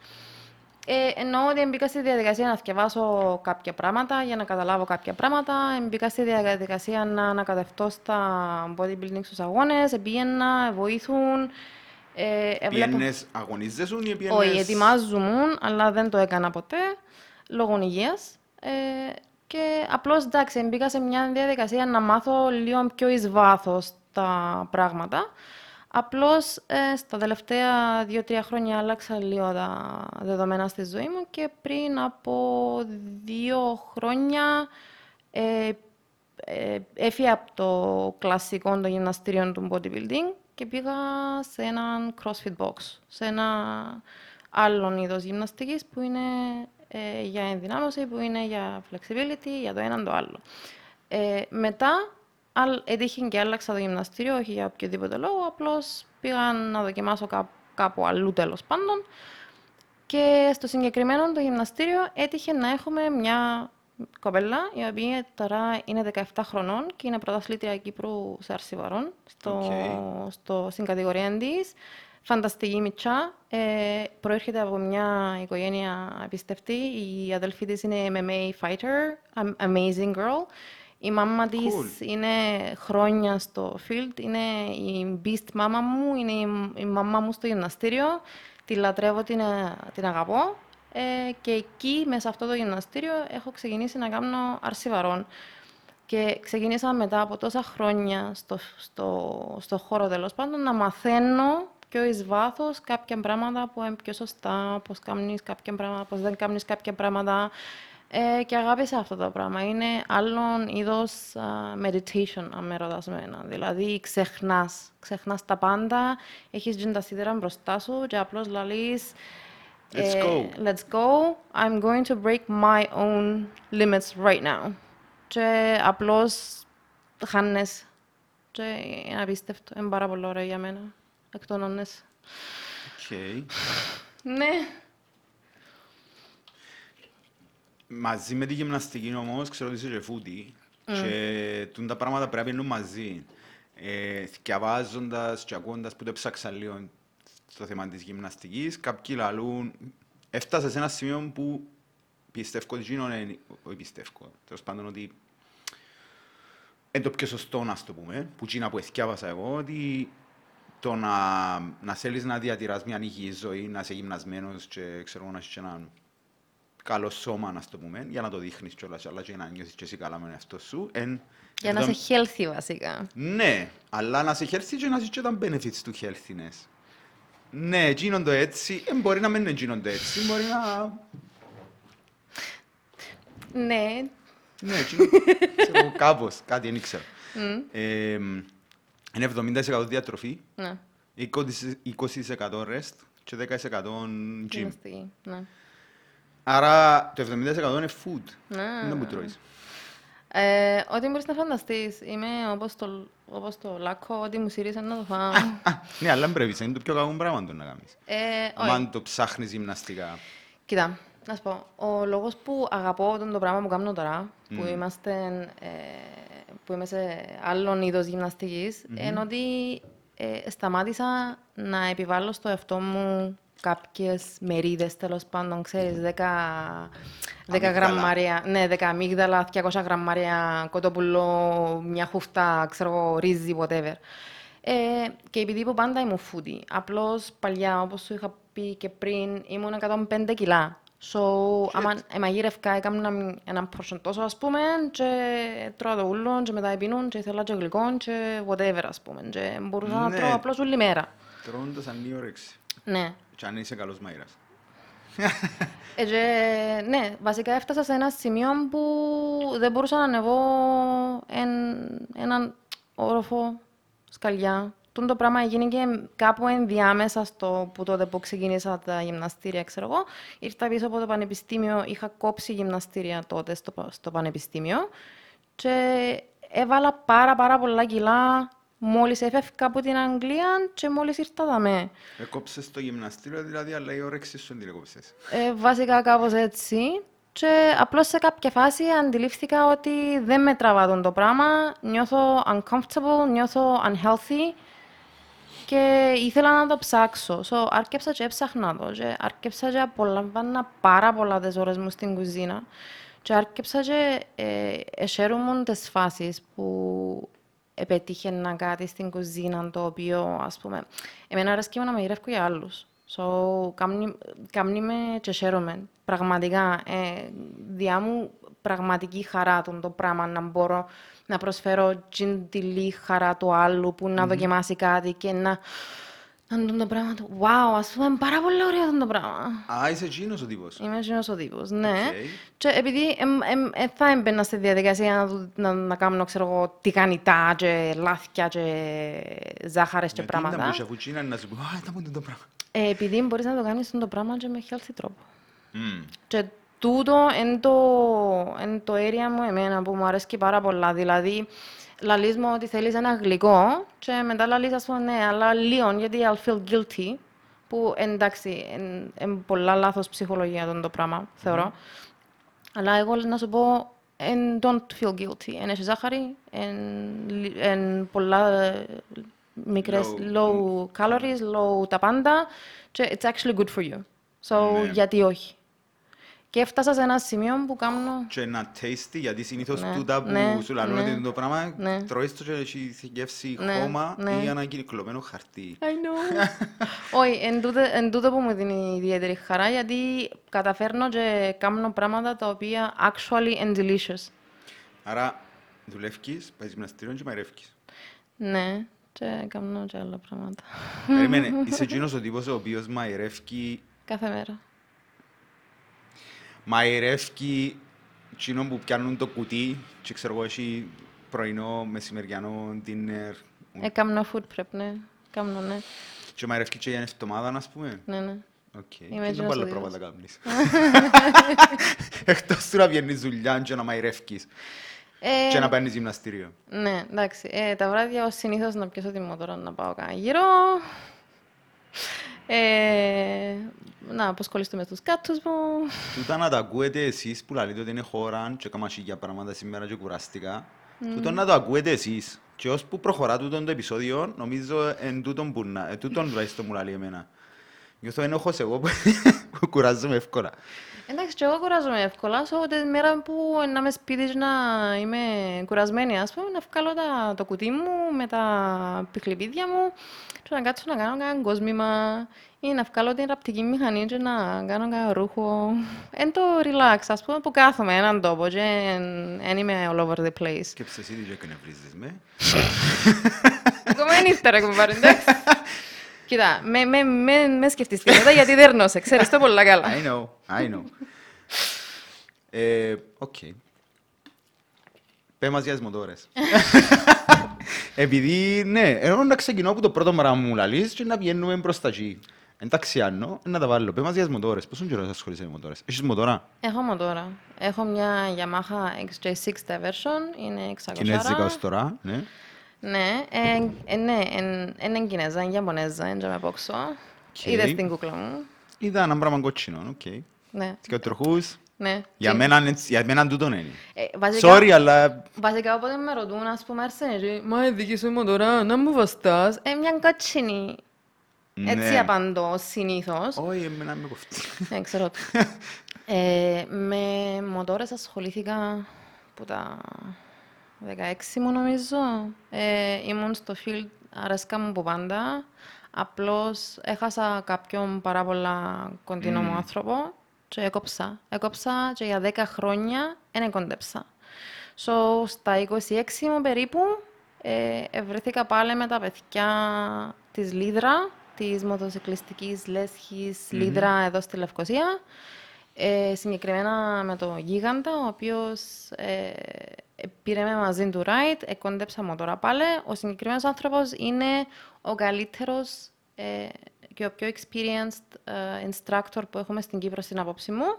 Εννοώ ότι μπήκα στη διαδικασία να θκευάσω κάποια πράγματα, για να καταλάβω κάποια πράγματα. Μπήκα στη διαδικασία να ανακατευτώ στα bodybuilding στους αγώνες, πήγαινα, βοήθουν. Πιένες αγωνίζεσουν ή πιένες... Όχι, ετοιμάζουμουν, αλλά δεν το έκανα ποτέ, λόγω υγείας. Και απλώς, εντάξει, μπήκα σε μια διαδικασία να μάθω λίγο πιο εις βάθος τα πράγματα. Απλώς, στα τελευταία 2-3 χρόνια άλλαξα λίγο τα δεδομένα στη ζωή μου και πριν από 2 χρόνια έφυγα από το κλασικό των γυμναστήριων του bodybuilding και πήγα σε έναν crossfit box, σε ένα άλλον είδος γυμναστικής που είναι για ενδυνάμωση, που είναι για flexibility, για το έναν το άλλο. Μετά Έτυχε και άλλαξα το γυμναστήριο, όχι για οποιοδήποτε λόγο, απλώς πήγα να δοκιμάσω κάπου αλλού τέλος πάντων. Και στο συγκεκριμένο το γυμναστήριο έτυχε να έχουμε μια κοπέλα, η οποία τώρα είναι 17 χρονών και είναι πρωταθλήτρια Κύπρου σε αρσιβαρών, στην κατηγορία της. Φανταστική μητσά, προέρχεται από μια οικογένεια απίστευτη. Η αδελφή της είναι MMA fighter, amazing girl. Η μάμα της είναι χρόνια στο field, είναι η beast μάμα μου, είναι η μαμά μου στο γυμναστήριο. Τη λατρεύω, την αγαπώ. Και εκεί, μέσα σε αυτό το γυμναστήριο, έχω ξεκινήσει να κάνω αρσιβαρών. Και ξεκινήσα μετά από τόσα χρόνια στο χώρο, τέλος πάντων, να μαθαίνω πιο εις βάθος κάποια πράγματα που είναι πιο σωστά, πώς κάνεις κάποια πράγματα, πώς δεν κάνεις κάποια πράγματα. Και αγάπησα αυτό το πράγμα. Είναι άλλον είδος meditation, αν με ρωτάς εμένα. Δηλαδή, ξεχνάς τα πάντα, έχεις γίνει τα σίδερα μπροστά σου και απλώς λαλείς Let's go. I'm going to break my own limits right now. Και απλώς χάνεσαι. Και είναι απίστευτο. Είναι πάρα πολύ ωραίο για μένα. Εκτονώνεσαι. Ναι. Μαζί με τη γυμναστική όμως, ξέρω ότι είσαι και φούτη και τα πράγματα πρέπει να είναι μαζί. Θυκιαβάζοντας και ακούγοντας που το έψαξα λίγο στο θέμα της γυμναστικής, κάποιοι λαλούν, έφτασα σε ένα σημείο που πιστεύω ότι είναι το πιο σωστό, να το πούμε, που είναι που θυκιάβασα εγώ, ότι το να θέλεις να διατηράς μια υγιή ζωή, να είσαι γυμνασμένος και ξέρω να είσαι έναν καλό σώμα, να το πούμε, για να το δείχνεις κιόλας, αλλά και να νιώθεις και εσύ καλά με τον εαυτό σου. Για να είσαι healthy, βασικά. Ναι, αλλά να είσαι healthy και να είσαι και τα benefits του healthiness. Ναι, γίνονται έτσι, μπορεί να μην είναι γίνονται έτσι, μπορεί να... Ναι. Ναι, ξέρω κάπως, κάτι, δεν ήξερα. Είναι 70% διατροφή, 20% rest και 10% gym. Άρα το 70% είναι food, δεν που τρώεις. Ό,τι μπορείς να φανταστείς, είμαι όπως το λάκκο, ό,τι μου συρίζαν να το φάω. Ναι, αλλά πρέπει, είναι το πιο κακό πράγμα να κάνεις. Αν το ψάχνεις γυμναστικά. Κοίτα, να σου πω, ο λόγος που αγαπώ το πράγμα που κάνω τώρα, που είμαι σε άλλον είδος γυμναστικής, ενώ ότι σταμάτησα να επιβάλλω στο εαυτό μου κάποιες μερίδες, τέλος πάντων, ξέρεις, 10 γραμμάρια, ναι, 10 αμύγδαλα, 200 γραμμάρια, κοτόπουλο, μια χούφτα, ξέρω, ρύζι, whatever. Και επειδή που πάντα ήμουν foodie, απλώς παλιά, όπως σου είχα πει και πριν, ήμουν 105 κιλά. So, άμα μαγείρευκα, έκανα έναν portion τόσο, ας πούμε, και τρώω το ούλον, και μετά επίνουν, και ήθελα και γλυκόν, και whatever, ας πούμε. Και μπορούσα να τρώω απλώς όλη μέρα. Τρώντας σαν όρεξη. Ναι. Και αν είσαι καλός μαγειράς. Ναι, βασικά έφτασα σε ένα σημείο που δεν μπορούσα να ανεβώ έναν όροφο σκαλιά. Το πράγμα έγινε και κάπου ενδιάμεσα στο που τότε που ξεκίνησα τα γυμναστήρια, ξέρω εγώ. Ήρθα πίσω από το πανεπιστήμιο, είχα κόψει γυμναστήρια τότε στο πανεπιστήμιο και έβαλα πάρα πολλά κιλά μόλις έφευκα από την Αγγλία και μόλις ήρθα δαμέ. Έκοψες το γυμναστήριο δηλαδή, αλλά η όρεξη σου την έκοψες. Βασικά κάπως έτσι. Και απλώς σε κάποια φάση αντιλήφθηκα ότι δεν με τραβάτουν το πράγμα. Νιώθω uncomfortable, νιώθω unhealthy. Και ήθελα να το ψάξω. Άρκεψα και έψαχνα το. Άρκεψα και απολαμβάνα πάρα πολλά τις ώρες μου στην κουζίνα. Και άρκεψα και εσέρουν τις φάσεις που επετύχαινα κάτι στην κουζίνα, το οποίο, ας πούμε... Εμένα αρέσκει να μαγειρεύω για άλλους. Κάμνει με και εσέρουμε. Πραγματικά, διά μου πραγματική χαρά το πράγμα να μπορώ να προσφέρω τζιντιλή χαρά του άλλου που να δοκιμάσει κάτι και να δουν το πράγμα του. Wow, ας πούμε, είναι πάρα πολύ ωραίο το πράγμα. Α, είσαι τζίνος ο τύπος. Είμαι τζίνος ο τύπος, ναι. Και επειδή θα έμπαινα στη διαδικασία να κάνω, ξέρω εγώ, τηγανιτά και λάθηκια και ζάχαρες και πράγματα. Γιατί να μπούσα φουτσίνα να σου πω, α, θα μπουν το πράγμα. Επειδή μπορείς να το κάνεις το πράγμα και με healthy τρόπο. Τούτο είναι το area μου εμένα που μου αρέσκει πάρα πολλά. Δηλαδή, λαλείς μου ότι θέλεις ένα γλυκό και μετά λαλείς, ας πούμε, ναι, αλλά λίον, γιατί I'll feel guilty, που εντάξει, είναι πολλά λάθος ψυχολογία το πράγμα, θεωρώ. Αλλά εγώ να σου πω, don't feel guilty. Είναι σε ζάχαρη, είναι πολλά μικρές, low calories, low τα πάντα, και it's actually good for you. So, γιατί όχι. Και έφτασα σε ένα σημείο που κάνω... Και ένα tasty, γιατί συνήθως τούτα που σου λαλούν ότι είναι το πράγμα, τρώεις το και έχει γεύση χώμα ή ένα κυκλωμένο χαρτί. I know. Όχι, εν τούτο που μου δίνει ιδιαίτερη χαρά, γιατί καταφέρνω και κάνω πράγματα τα οποία actually and delicious. Άρα δουλεύεις, παίζεις γυμναστήριο και μαϊρεύεις. Ναι, και κάνω και άλλα πράγματα. Περίμενε, είσαι εκείνος ο τύπος ο οποίος μαϊρεύει... Κάθε μέρα. Μαϊρεύκει εκείνον που πιάνουν το κουτί και ξέρω εγώ έχει πρωινό, μεσημεριανό, dinner... Κάμνω food prep, ναι. Κάμνω, ναι. Και μαϊρεύκει και για μια εβδομάδα, ας πούμε. Ναι, ναι. Οκ. Και δεν πολλά πράγματα κάνεις. Εκτός του να βγαίνεις δουλειά και να μαϊρεύκεις. Και να παίρνεις γυμναστήριο. Ναι, εντάξει. Τα βράδια ως συνήθως να πιέσω τη μοτόρα να πάω κάνα γύρω. Να αποσχοληθούμε στους κάτους μου. Τούτα να τα ακούετε εσείς που λέτε ότι είναι χώρα και καμάσι για πράγματα σήμερα και κουραστικά. Τούτο να το ακούετε εσείς. Και ως που προχωρά τούτο το επεισόδιο, νομίζω εν τούτον που να... τούτον βάζεις μου λέει εμένα. Νιώθω ενόχος εγώ που κουράζομαι εύκολα. Εντάξει, και εγώ κουράζομαι εύκολα. Οπότε μέρα που να είμαι σπίτι και να είμαι κουρασμένη, ας πούμε, να βγάλω το κουτί μου με τα πιχλιπίδια μου και να κάτσω να κάνω κανένα κόσμημα ή να βγάλω την ραπτική μηχανή και να κάνω κανένα ρούχο. Είναι το relax, ας πούμε, που κάθομαι έναν τόπο και εν είμαι all over the place. Σκέψεις ήδη και νευρίζεις με. Ακόμα είναι ύστερα, κουμπάρει, εντάξει. Κοίτα, με σκεφτείς τίποτα, γιατί δεν γνώσε, ξέρεις το πολλά καλά. I know, I know. Οκ. Πες μας για τις μοτόρες. Επειδή, ναι, ενώ να ξεκινώ από το πρώτο μαραμουλαλής και να βγαίνουμε προς τα γη. Εντάξει, άνω, να τα βάλω. Πες μας για τις μοτόρες. Πόσο καιρό ασχολείσαι με μοτόρες. Έχεις μοτόρα? Έχω μοτόρα. Έχω μια Yamaha XJ6 Diversion, είναι 600. Κινέζικα ως τώρα, ναι. Ναι, είναι Κινέζα, είναι Ιαπωνέζα, είναι με πόξο. Είδες την κούκλα μου. Είδα έναν πράγμα κότσινο, οκ. Και τροχούς. Ναι. Για μένα τούτον είναι. Sorry, αλλά... Βασικά, όποτε με ρωτούν, ας πούμε, έρθει, μα η δική σου μοτορά, να μου βαστάς. Μια κότσινη. Έτσι απαντώ, συνήθως. Όχι, εμένα με κοφτεί. Ναι, ξέρω. Με μοτόρες ασχολήθηκα που τα... 16 μου νομίζω. Ήμουν στο field, αρέσκαμε μου από πάντα. Απλώς έχασα κάποιον πάρα πολλά κοντινό μου άνθρωπο και έκοψα. Έκοψα και για 10 χρόνια δεν κοντέψα. So, στα 26 μου περίπου βρέθηκα πάλι με τα παιδιά της Λήδρα, της μοτοσυκλιστικής λέσχης Λήδρα εδώ στη Λευκοσία. Συγκεκριμένα με τον Γίγαντα, ο οποίος... πήρε με μαζί του ride, εκόντεψαμε τώρα πάλι. Ο συγκεκριμένος άνθρωπος είναι ο καλύτερος και ο πιο experienced instructor που έχουμε στην Κύπρο στην απόψη μου.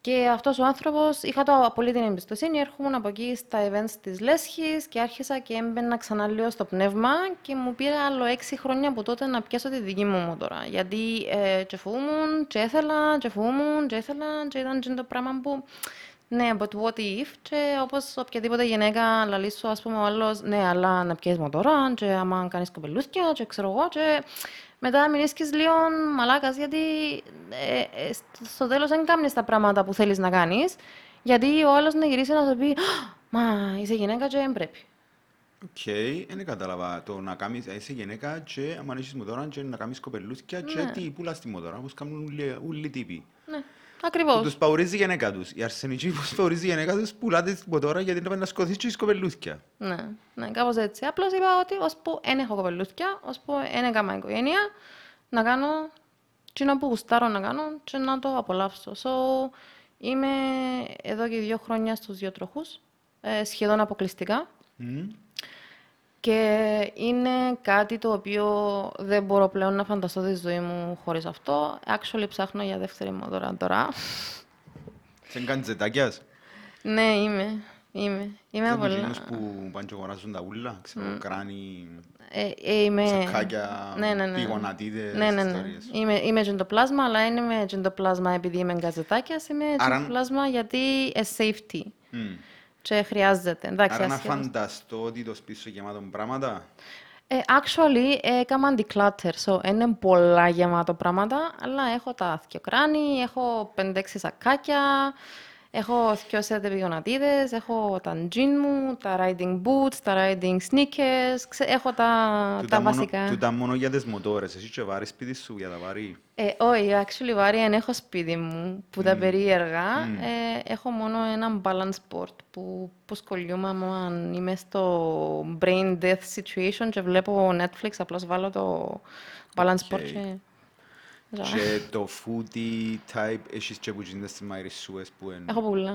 Και αυτός ο άνθρωπος, είχα το απολύτην εμπιστοσύνη, έρχομαι από εκεί στα events της Λέσχης και άρχισα και έμπαινα ξανά λίγο στο πνεύμα και μου πήρε άλλο 6 χρόνια από τότε να πιάσω τη δική μου μότορα. Γιατί και φοβούμουν, και ήθελα, και φοβούμουν, και ήθελα, και ήταν και το πράγμα που... Ναι, but what if, και όπως οποιαδήποτε γυναίκα λαλήσω, ας πούμε, ο άλλος, ναι, αλλά να πιέσεις μοτορά, και άμα κάνεις κοπελούθκια, και ξέρω εγώ, και μετά μιλήσεις λίγο μαλάκας, γιατί στο τέλος δεν κάνεις τα πράγματα που θέλεις να κάνεις, γιατί ο άλλος να γυρίσει να σου πει, μα, είσαι γυναίκα και δεν πρέπει. Οκ, δεν κατάλαβα το να κάνεις, είσαι γυναίκα και άμα έχεις μοτορά, και να κάνεις κοπελούθκια, και τι πουλάς τη μοτορά, όπως κάνουν όλοι τύποι. Ακριβώς. Τους παουρίζει η γενέκα τους. Οι αρσενικοί που παουρίζει η γενέκα τους πουλάτε την ποτόρα γιατί να σκοθείς και τις κοπελούθκια. Ναι, κάπως έτσι. Απλώς είπα ότι ώσπου δεν έχω κοπελούθκια, ώσπου δεν έκανα οικογένεια, να κάνω τσινό που γουστάρω να κάνω και να το απολαύσω. So, είμαι εδώ και 2 χρόνια στους 2 τροχούς, σχεδόν αποκλειστικά. Και είναι κάτι το οποίο δεν μπορώ πλέον να φανταστώ τη ζωή μου χωρίς αυτό. Actually, ψάχνω για δεύτερη μοτορά τώρα. Είσαι καντζετάκιας? Ναι, είμαι. Είμαι από πολλά. Που πάνε και αγοράζουν τα ούλα, ξέρω, κράνη, σακάκια, πηγονατίδες, ιστορίες. Είμαι και το πλάσμα, αλλά δεν είμαι και το πλάσμα επειδή είμαι γκαζετάκιας, είμαι και το πλάσμα γιατί είναι safety και χρειάζεται. Άρα να φανταστώ ότι το σπίτι γεμάτο πράγματα. Actually, έκανα declutter, so είναι πολλά γεμάτο πράγματα, αλλά έχω τα θκιοκράνη, έχω 5-6 σακάκια, έχω θκιοσέτε πηγονατίδες, έχω τα τζιν μου, τα riding boots, τα riding sneakers, έχω τα βασικά. Τούτα μόνο για τις μοτόρες, εσύ και βάρεις σπίτι σου για τα βάρη? Όχι, actually βάρη δεν έχω σπίτι μου, που τα περίεργα. Έχω μόνο έναν balance board που σκολιούμαι αν είμαι στο brain death situation και βλέπω Netflix, απλώς βάλω το balance board και... Και το foodie type, έχεις και που γίνονται στις μαϊρισσούες που είναι... Έχω πολλά.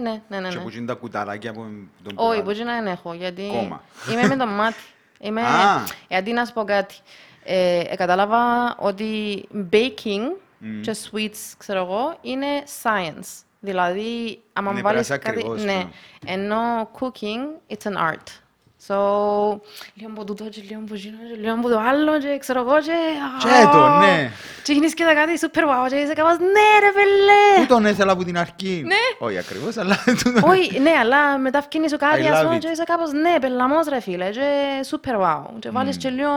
Ναι. Και που γίνονται τα κουταράκια από τον πελάτη. Όχι, που γίνονται δεν έχω, γιατί... Κόμμα. Είμαι με το μάτι. Γιατί να σου πω κάτι. Κατάλαβα ότι baking και sweets, ξέρω εγώ, είναι science. Δηλαδή, άμα βάλεις κάτι... Ναι, ενώ cooking, it's an art. Λέω από τούτο και λέω από γίνω και λέω από το άλλο και ξέρω εγώ και... Και το, ναι! Και γίνεις και τα κάτι super wow και είσαι κάπως ναι ρε πελέ! Τούτον έθελα από την αρχή. Ναι! Όχι ακριβώς, αλλά τούτον... Όχι, ναι, αλλά μετά φκίνεις σου κάτι ασφόν και είσαι κάπως ναι, πελαμός ρε φίλε και super wow. Και βάλεις και λίγο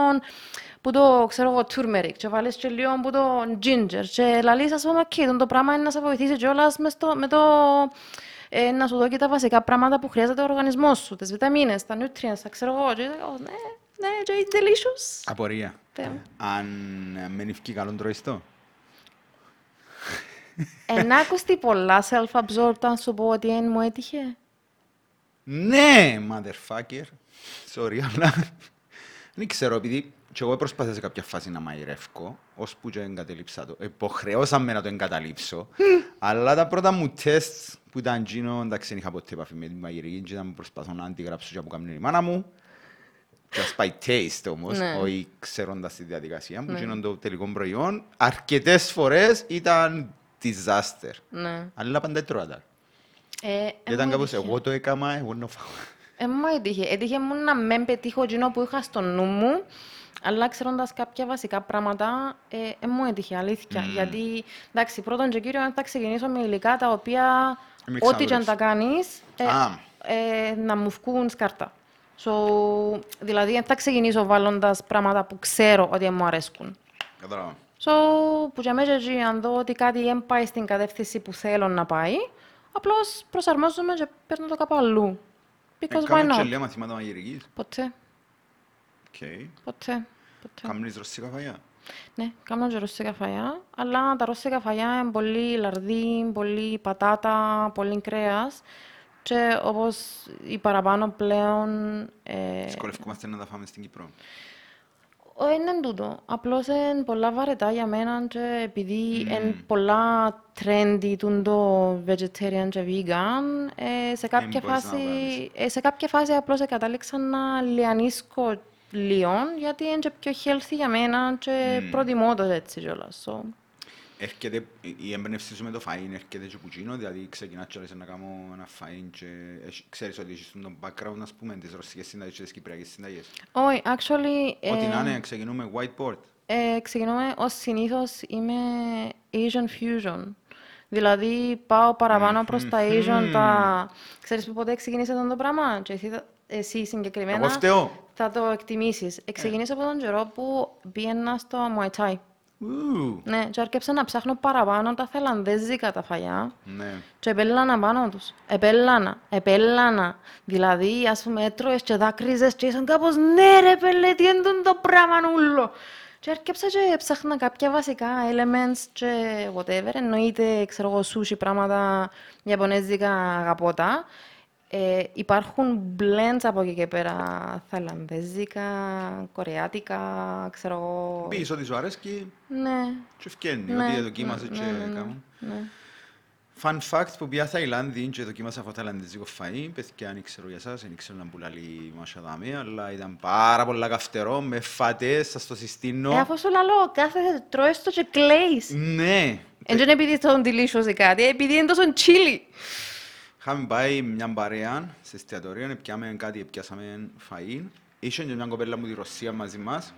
που το, ξέρω εγώ, turmeric και βάλεις και λίγο που το ginger και λαλείς ας πούμε και το πράγμα είναι να σε βοηθήσει κιόλας με το... να σου δω και τα βασικά πράγματα που χρειάζεται ο οργανισμός σου, τις βιταμίνες, τα nutrients, τα ξέρω εγώ, ναι, και it's delicious. Απορία. Αν μεν ευκεί καλόν τρώεις το. Εν άκουστη πολλά self-absorbed, αν σου πω ότι εν μου έτυχε. Ναι, motherfucker. Sorry, αλλά δεν ξέρω, επειδή και εγώ προσπάθησα σε κάποια φάση να μαγειρεύω, ώσπου και εγκατελείψα το. Υποχρεώσαμε να το εγκαταλείψω, αλλά τα πρώτα μου τεστ που ήταν γίνο, εντάξει, δεν είχα ποτέ επαφή με την μαγειρική και ήταν προσπαθώ να αντιγράψω και από καμία η μάνα μου. Just by taste όμως, όχι ξέροντας τη διαδικασία που γίνονται το τελικό προϊόν. Αρκετές φορές ήταν disaster, αλλά πάντα έτρωγα τα. Ήταν κάπως εγώ το έκαμα, εγώ να φάω. Μα έτυχε. Έτυχε μου να μην πετύχω γίνο που είχα στο νου μου, αλλά ξέροντας κάποια βασικά πράγματα, μου έτυχε αλήθεια. Γιατί, εντάξει, πρώτον και κύριο, αν θα ξεκινήσω με υλικά τα οποία, ό,τι και αν τα κάνεις, να μου βγουν σκάρτα. Δηλαδή, αν θα ξεκινήσω βάλλοντας πράγματα που ξέρω ότι μου αρέσκουν. Κατάλαβα. Που για μέσα εκεί, αν δω ότι κάτι δεν πάει στην κατεύθυνση που θέλω να πάει, απλώς προσαρμόζομαι και παίρνω το κάπου αλλού. Κάνεις και λίγα μαθήματα μαγειρικής? Ποτέ. Ποτέ. Κάμνεις ρωσικά φαγιά? Ναι, κάνω και ρωσικά φαγιά, αλλά τα ρωσικά φαγιά είναι πολύ λαρδί, πολύ πατάτα, πολύ κρέας και όπως οι παραπάνω πλέον... Σκολευκόμαστε να τα φάμε στην Κύπρο? Είναι τούτο. Απλώς είναι πολλά βαρετά για μένα και επειδή είναι πολλά trendy το vegetarian και vegan, σε κάποια φάση απλώς κατάληξα να λιανίσκω λιών, γιατί είναι και πιο healthy για μένα και προτιμώ το έτσι κιόλας. Έρχεται η έμπνευση σου με το φαΐν, έρχεται και κουτσίνο, δηλαδή ξεκινάς και να κάνω ένα φαΐν και ξέρεις ότι έχεις τον background, ας πούμε, τις ρωσικές συνταγές και τις κυπριακές συνταγές. Όχι, actually... Ό,τι να είναι, ξεκινούμε whiteboard. Ξεκινούμε, ως συνήθως είμαι Asian fusion. Δηλαδή πάω παραπάνω προς τα Asian, τα... Ξέρεις που ποτέ ξεκινήσε αυτό το πράγμα και εσύ συγκεκριμένα θα το εκτιμήσεις. Ξεκινήσα από τον καιρό που πήγαινα στο muay thai. Ναι, και άρχισα να ψάχνω παραπάνω τα θελανδέζικα τα φαγιά και επέλανα πάνω τους. Επέλανα. Δηλαδή, ας πούμε, έτρωες και δάκρυζες και ήσαν κάπως ναι ρε πέλε, τι έντουν το πράγμα νουλο. Και άρχισα και ψάχνα κάποια βασικά elements και whatever, εννοείται, ξέρω εγώ, sushi πράγματα, ιαπωνέζικα αγαπώτα. Υπάρχουν blends από εκεί και πέρα, θαλανδέζικα, κορεάτικα, ξέρω εγώ... Πεις ότι σου αρέσκει και ευκένει, ότι δοκίμασε και κάνουν. Fun fact που πήγα Θαϊλάνδη και δοκίμασα αυτό το θαϊλανδέζικο φαΐ, πέθηκε αν ήξερα για εσάς, δεν ήξερα να μπουλαλεί Μάσα δάμε, αλλά ήταν πάρα πολλά καυτερό, με φάτες, σας το συστήνω. Αφού σου λαλώ, κάθεσαι, τρώες το και κλαίεις. Ναι. Εν τω είναι επειδή είναι τόσο delicious ή κάτι, επειδή είναι τόσο chili. Είχαμε πάει μια παρέα σε εστιατορία, πιάμε κάτι, πιάσαμε φαΐ. Ήσαν και μια κοπέλα μου τη Ρωσία μαζί μας.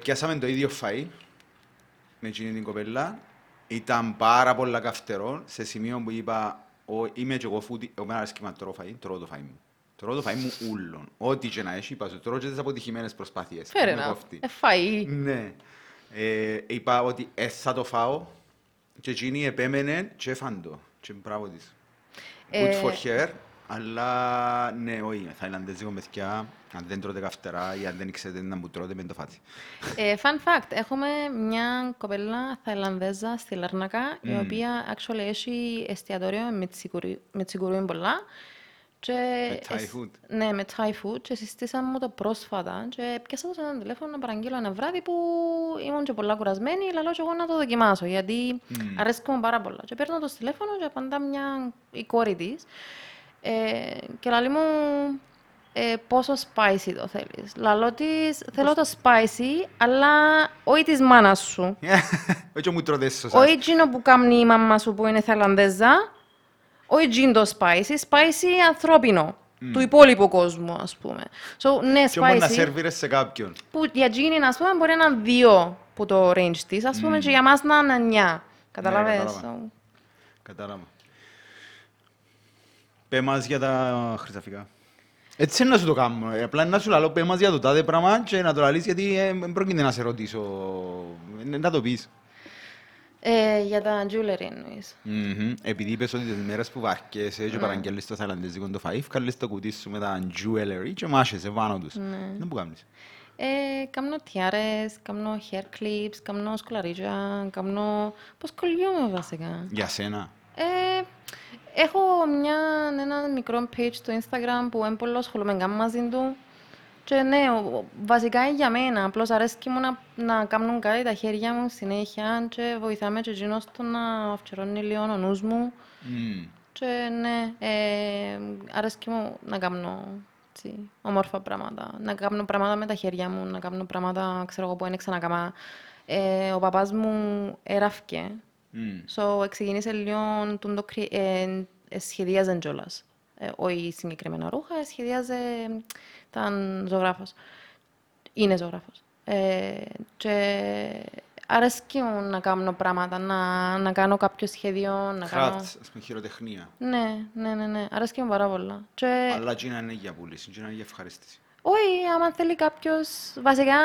Πιάσαμε το ίδιο φαΐ με εκείνη την κοπέλα. Ήταν πάρα πολλά καυτερό, σε σημείο που είπα είμαι και εγώ φούτη, εμένα αρέσκει να τρώω φαΐ, τρώω το φαΐ μου. Τρώω το φαΐ μου ούλον. Ό,τι και να έχει, είπα, τρώω και τις αποτυχημένες προσπάθειες. Φέρενα, φαΐ. Ναι. Είπα ότι θα το φάω και εκείνη επέμενε και έφαν το. Και μπράβο της. Good for her, αλλά ναι, όχι, θαϊλανδέζικο μεθιά, αν δεν τρώτε καυτερά ή αν δεν ξέρετε να μου τρώτε, μην το φάτε. Fun fact, έχουμε μια κοπέλα θαϊλανδέζα στη Λαρνάκα, η οποία actually έχει εστιατόριο με τσικουρούιν πολλά. Με Thai food. Ναι, με Thai food και συστήσαμε μου το πρόσφατα και πιάσα το σε έναν τηλέφωνο να παραγγείλω ένα βράδυ που ήμουν και πολλά κουρασμένη, αλλά λέω και εγώ να το δοκιμάσω γιατί αρέσκω μου πάρα πολλά. Και παίρνω το τηλέφωνο και απαντά η κόρη της και λέει μου πόσο spicy το θέλεις. Λέω της θέλω το spicy, αλλά όχι της μάνας σου. Όχι μου τροδέσεις εσάς. Όχι εκείνο που κάνει η μαμά σου που είναι Θαϊλανδέζα. Όχι gin το spicy, spicy ανθρώπινο, του υπόλοιπου κόσμου, ας πούμε. So, ναι, και spicy, να σερβίρες σε κάποιον. Που για gin, ας πούμε, μπορεί να είναι 2 που το range της, ας πούμε, και για μας να είναι 9. Καταλαβες. Ναι, κατάλαβα. Πέ μας για τα χρυσαφικά. Έτσι είναι να σου το κάνω, απλά να σου λαλώ, πέ μας για το τάδε πράγμα και να το λαλείς, γιατί πρόκειται να σε ρωτήσω, να το πεις. Για τα jewelry εννοείς. Επειδή είπες ότι τις μέρες που βάρκεσαι και παραγγέλεις το θαϊλανδέζικο το φαΐ, βγάλεις το κουτί σου με τα jewelry και μάχεσαι πάνω τους. Δεν που κάνεις. Κάμνω τιάρες, κάμνω hair clips, κάμνω σκολαρίτια, κάμνω... Πώς κολλιόμαι βασικά. Για σένα. Έχω ένα μικρό page στο Instagram που έμπολο ασχολούμαι καν μαζί του. Και ναι, βασικά είναι για μένα. Απλώς αρέσκει μου να κάνουν κάτι τα χέρια μου συνέχεια και βοηθάμε και εκείνο στο να αυξηρώνει λίγο ο νους μου. Και ναι, αρέσκει μου να κάνω όμορφα πράγματα. Να κάνω πράγματα με τα χέρια μου, να κάνω πράγματα που είναι ξανακαμά. Ο παπάς μου έραφκε, so ξεκίνησε λίγο το σχεδίαζε κιόλας. Όχι συγκεκριμένα ρούχα, σχεδιάζε, ήταν ζωγράφος. Είναι ζωγράφος. Και αρέσκει μου να κάνω πράγματα, να κάνω κάποιο σχέδιο, να κάνω... Crafts, ας πούμε, χειροτεχνία. Ναι, αρέσκει μου πάρα πολλά. Και... Αλλά και να είναι για πούληση, και να είναι για ευχαρίστηση. Όχι, άμα θέλει κάποιος, βασικά,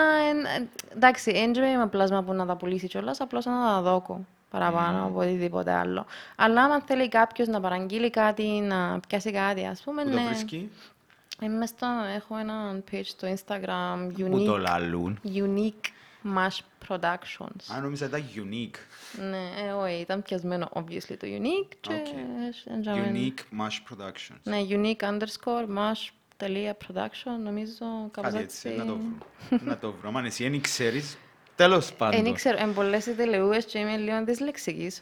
εντάξει, έντζε με πλάσμα που να τα πουλήσει κιόλας, απλώς να τα δώκω. Παραπάνω από οτιδήποτε άλλο. Αλλά αν θέλει κάποιος να παραγγείλει κάτι, να πιάσει κάτι, ας πούμε, ναι. Πού το βρίσκει? Έχω ένα page στο Instagram, Unique Mash Productions. Α, νόμιζα ήταν Unique. Ναι, όχι, ήταν πιασμένο, obviously, το Unique. Unique Mash Productions. Ναι, Unique_Mash.production, νομίζω, κάπως έτσι. Να το βρω, αν εσύ δεν ξέρεις. Τέλος πάντων. Δεν ξέρω, εν πολλές ιδελεούες και είμαι λίγο δυσλεξικής,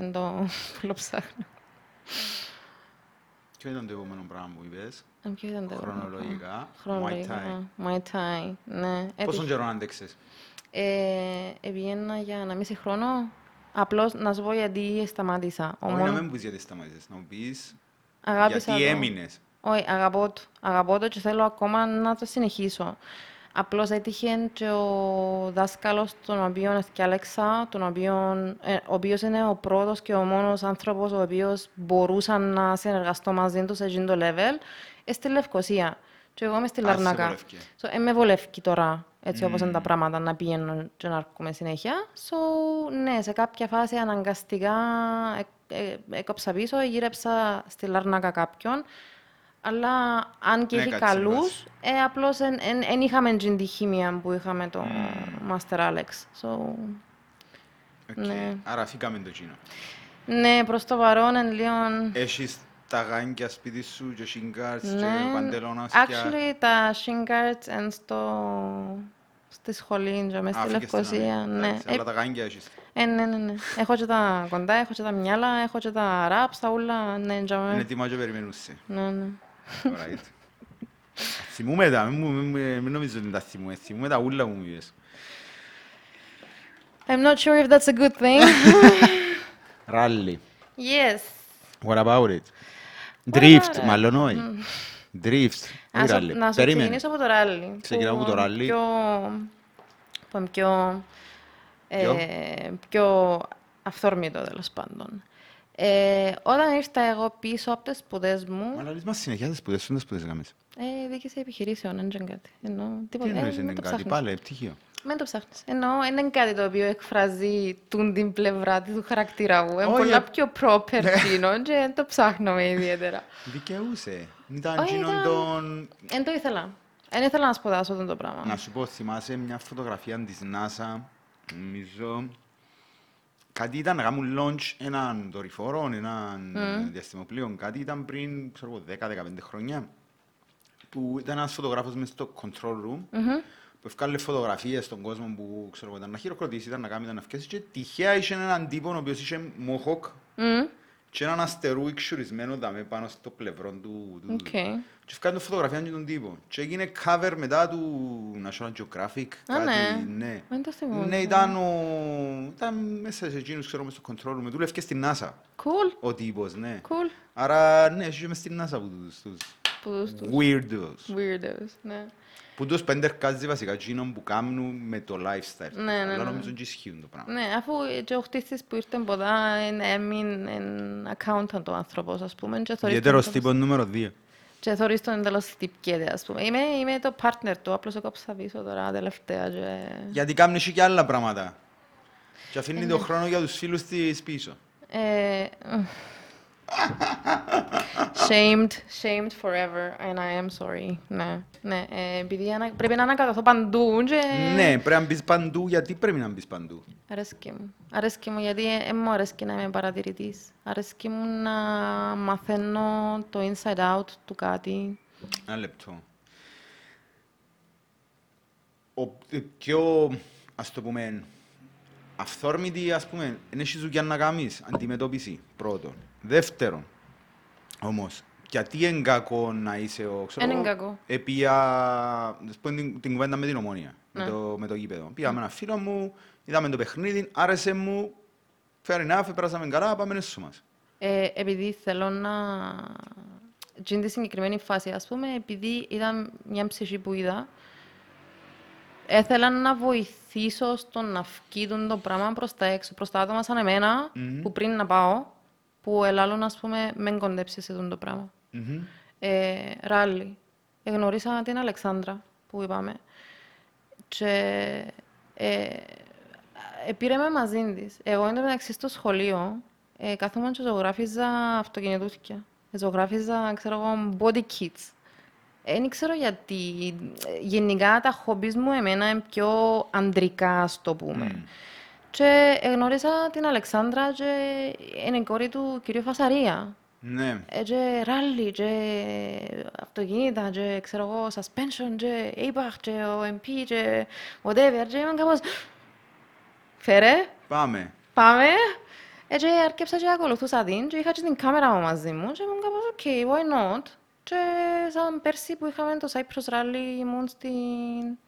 εν το πολλοψάχνω. Ποιο ήταν το επόμενο πράγμα που είπες? Ποιο ήταν το επόμενο? Χρονολογικά, muay thai, ναι. Πόσον καιρό άντεξες? Επήγαινα για 1,5 χρόνο. Απλώς να σου πω γιατί σταμάτησα. Όχι, να μην πεις γιατί σταμάτησες, να μου πεις γιατί έμεινες. Όχι, αγαπώ το και θέλω ακόμα να το συνεχίσω. Απλώς έτυχε και ο δάσκαλος τον οποίον έφτιαξα, ο οποίος είναι ο πρώτος και ο μόνος άνθρωπος ο οποίος μπορούσα να συνεργαστώ μαζί του σε εκείνο το level, στη Λευκοσία. Και εγώ είμαι στη Λαρνάκα. Με βολεύκει τώρα, έτσι όπως είναι τα πράγματα, να πηγαίνω και να έρχομαι συνέχεια. So, ναι, σε κάποια φάση αναγκαστικά έκοψα πίσω, γύρεψα στη Λαρνάκα κάποιον. Αλλά αν και έχει καλούς, απλώς δεν είχαμε την χημία που είχαμε το Master Alex. Άρα φύγαμε το εκείνο. Ναι, προς το παρόν, εν λίον... Έχεις τα γάνκια σπίτι σου και σινγκάρτς και παντελώνας και... Actually, τα σινγκάρτς είναι στη σχολή και μέσα στη Λευκοσία. Αλλά τα γάνκια έχεις. Ναι. Έχω και τα κοντά, έχω και τα μυάλα, έχω και τα ράπς, τα ούλα. Είναι τιμά και περιμένουσαι. Ναι. Θυμούμε τα, μην νομίζω ότι τα θυμούμε. Θυμούμε τα ούλα που μου είπες. I'm not sure if that's a good thing. Ράλι. Yes. What about it? Drift, μάλλον όχι. Drift. Να σου ξεκινήσω από το ράλι. Ξεκινάω από το ράλι. Πιο αυθόρμητο, τέλος πάντων. Όταν ήρθα εγώ πίσω από τις σπουδές μου... Αλλά λες μας συνεχεία τις σπουδές σου, δεν σπουδές γάμες. Δίκαισα επιχειρήσεων, δεν ήταν κάτι. Τι εννοείς, δεν είναι κάτι, πάλι, επιτυχίο. Μην το ψάχνεις. Είναι κάτι το οποίο εκφράζει την πλευρά του χαρακτήρα μου. Είναι πολλά πιο proper κοινό και δεν το ψάχνω ιδιαίτερα. Δικαιούσε. Δεν το ήθελα. Δεν ήθελα να σπουδάσω αυτό το πράγμα. Να σου πω, θυμάσαι μια φωτογραφία της NASA, νομίζω. Κάτι ήταν να κάνουν launch έναν δορυφόρο, έναν διαστημοπλοίο. Κάτι ήταν πριν 10-15 χρόνια. Που ήταν ένας φωτογράφος μες στο control room. Που έφκανε φωτογραφίες στον κόσμο που ξέρω, ήταν να χειροκροτήσει, ήταν να κάνει, ήταν να φκέσει και τυχαία είχε έναν τύπο ο οποίος είχε μόχοκ και έναν αστερού εξουρισμένο δάμε πάνω στο πλευρό του. Και έφκανε το φωτογραφία και τον τύπο. Και έγινε cover μετά του National Geographic. Ναι, ναι, ήταν μέσα σε εκείνους, ξέρω, μες στο control room. Δούλευκε στην NASA ο τύπος, ναι. Άρα, ναι, είσαι μες στην NASA Weirdos, ναι. Που τους πέντε εργάζεται βασικά γίνον που κάνουν με το lifestyle. Αλλά νομίζω και ισχύουν το πράγμα. Ναι, αφού και ο χτίστης που ήρθε ποτά είναι accountant ο άνθρωπος, ας πούμε. Ιδιαίτερος τύπος νούμερο 2. Και θωρείς τον εντελώς τυπκέται, ας πούμε. Είμαι το partner του, απλώς εγώ κόψα πίσω τώρα τελευταία. Γιατί κάνουν και άλλα πράγματα. Και αφήνει τον χρόνο για τους φίλους της πίσω. Shamed forever, and I am sorry. Ναι, επειδή πρέπει να ανακαταθώ παντού και... Ναι, πρέπει να μπεις παντού. Γιατί πρέπει να μπεις παντού? Αρέσκει μου. Αρέσκει μου γιατί μου αρέσκει να είμαι παρατηρητής. Αρέσκει μου να μαθαίνω το inside out του κάτι. Ένα λεπτό. Πιο, ας το πούμε, αυθόρμητη, ας πούμε, είναι σιζουκιά να κάνεις αντιμετώπιση, πρώτον. Δεύτερον, όμως, γιατί είναι κακό να είσαι ο ξερό, επία την κουβέντα με την Ομόνοια, με το γήπεδο. Πήγαμε ένα φίλο μου, είδαμε το παιχνίδι, άρεσε μου, fair enough, πέρασαμε καλά, πάμε νέσου μας. Επειδή θέλω να... Στην τη συγκεκριμένη φάση, ας πούμε, επειδή ήταν μια ψυχή που είδα, ήθελα να βοηθήσω στο να φκείτουν το πράγμα προς τα έξω, προς τα άτομα σαν εμένα, που πριν να πάω, που ελάλλον, ας πούμε, μεν κοντέψει σε το πράγμα. Ράλι. Εγνωρίσα την Αλεξάνδρα, που είπαμε. Και... πήρε με μαζί της. Εγώ, εν τω μεταξύ, στο σχολείο, κάθομαι και ζωγράφιζα αυτοκινητούθηκια. Ζωγράφιζα, ξέρω εγώ, body kits. Δεν ξέρω γιατί. Γενικά, τα χόμπις μου, εμένα, είναι πιο ανδρικά, ας το πούμε. Και γνώρισα την Αλεξάνδρα και είναι κόρη του κυρίου Πασαρία. Ναι. Και ράλι, και αυτοκίνητα, και ξέρω εγώ, suspension, και APAC, και OMP, και whatever, και είμαι κάπως... Φέρε. Πάμε. Πάμε. Και αρκέψα και ακολουθούσα την και είχα και την κάμερα μου μαζί μου και είμαι κάπως, ok, why not. Και σαν πέρσι που είχαμε το Cyprus Rally ήμουν στην...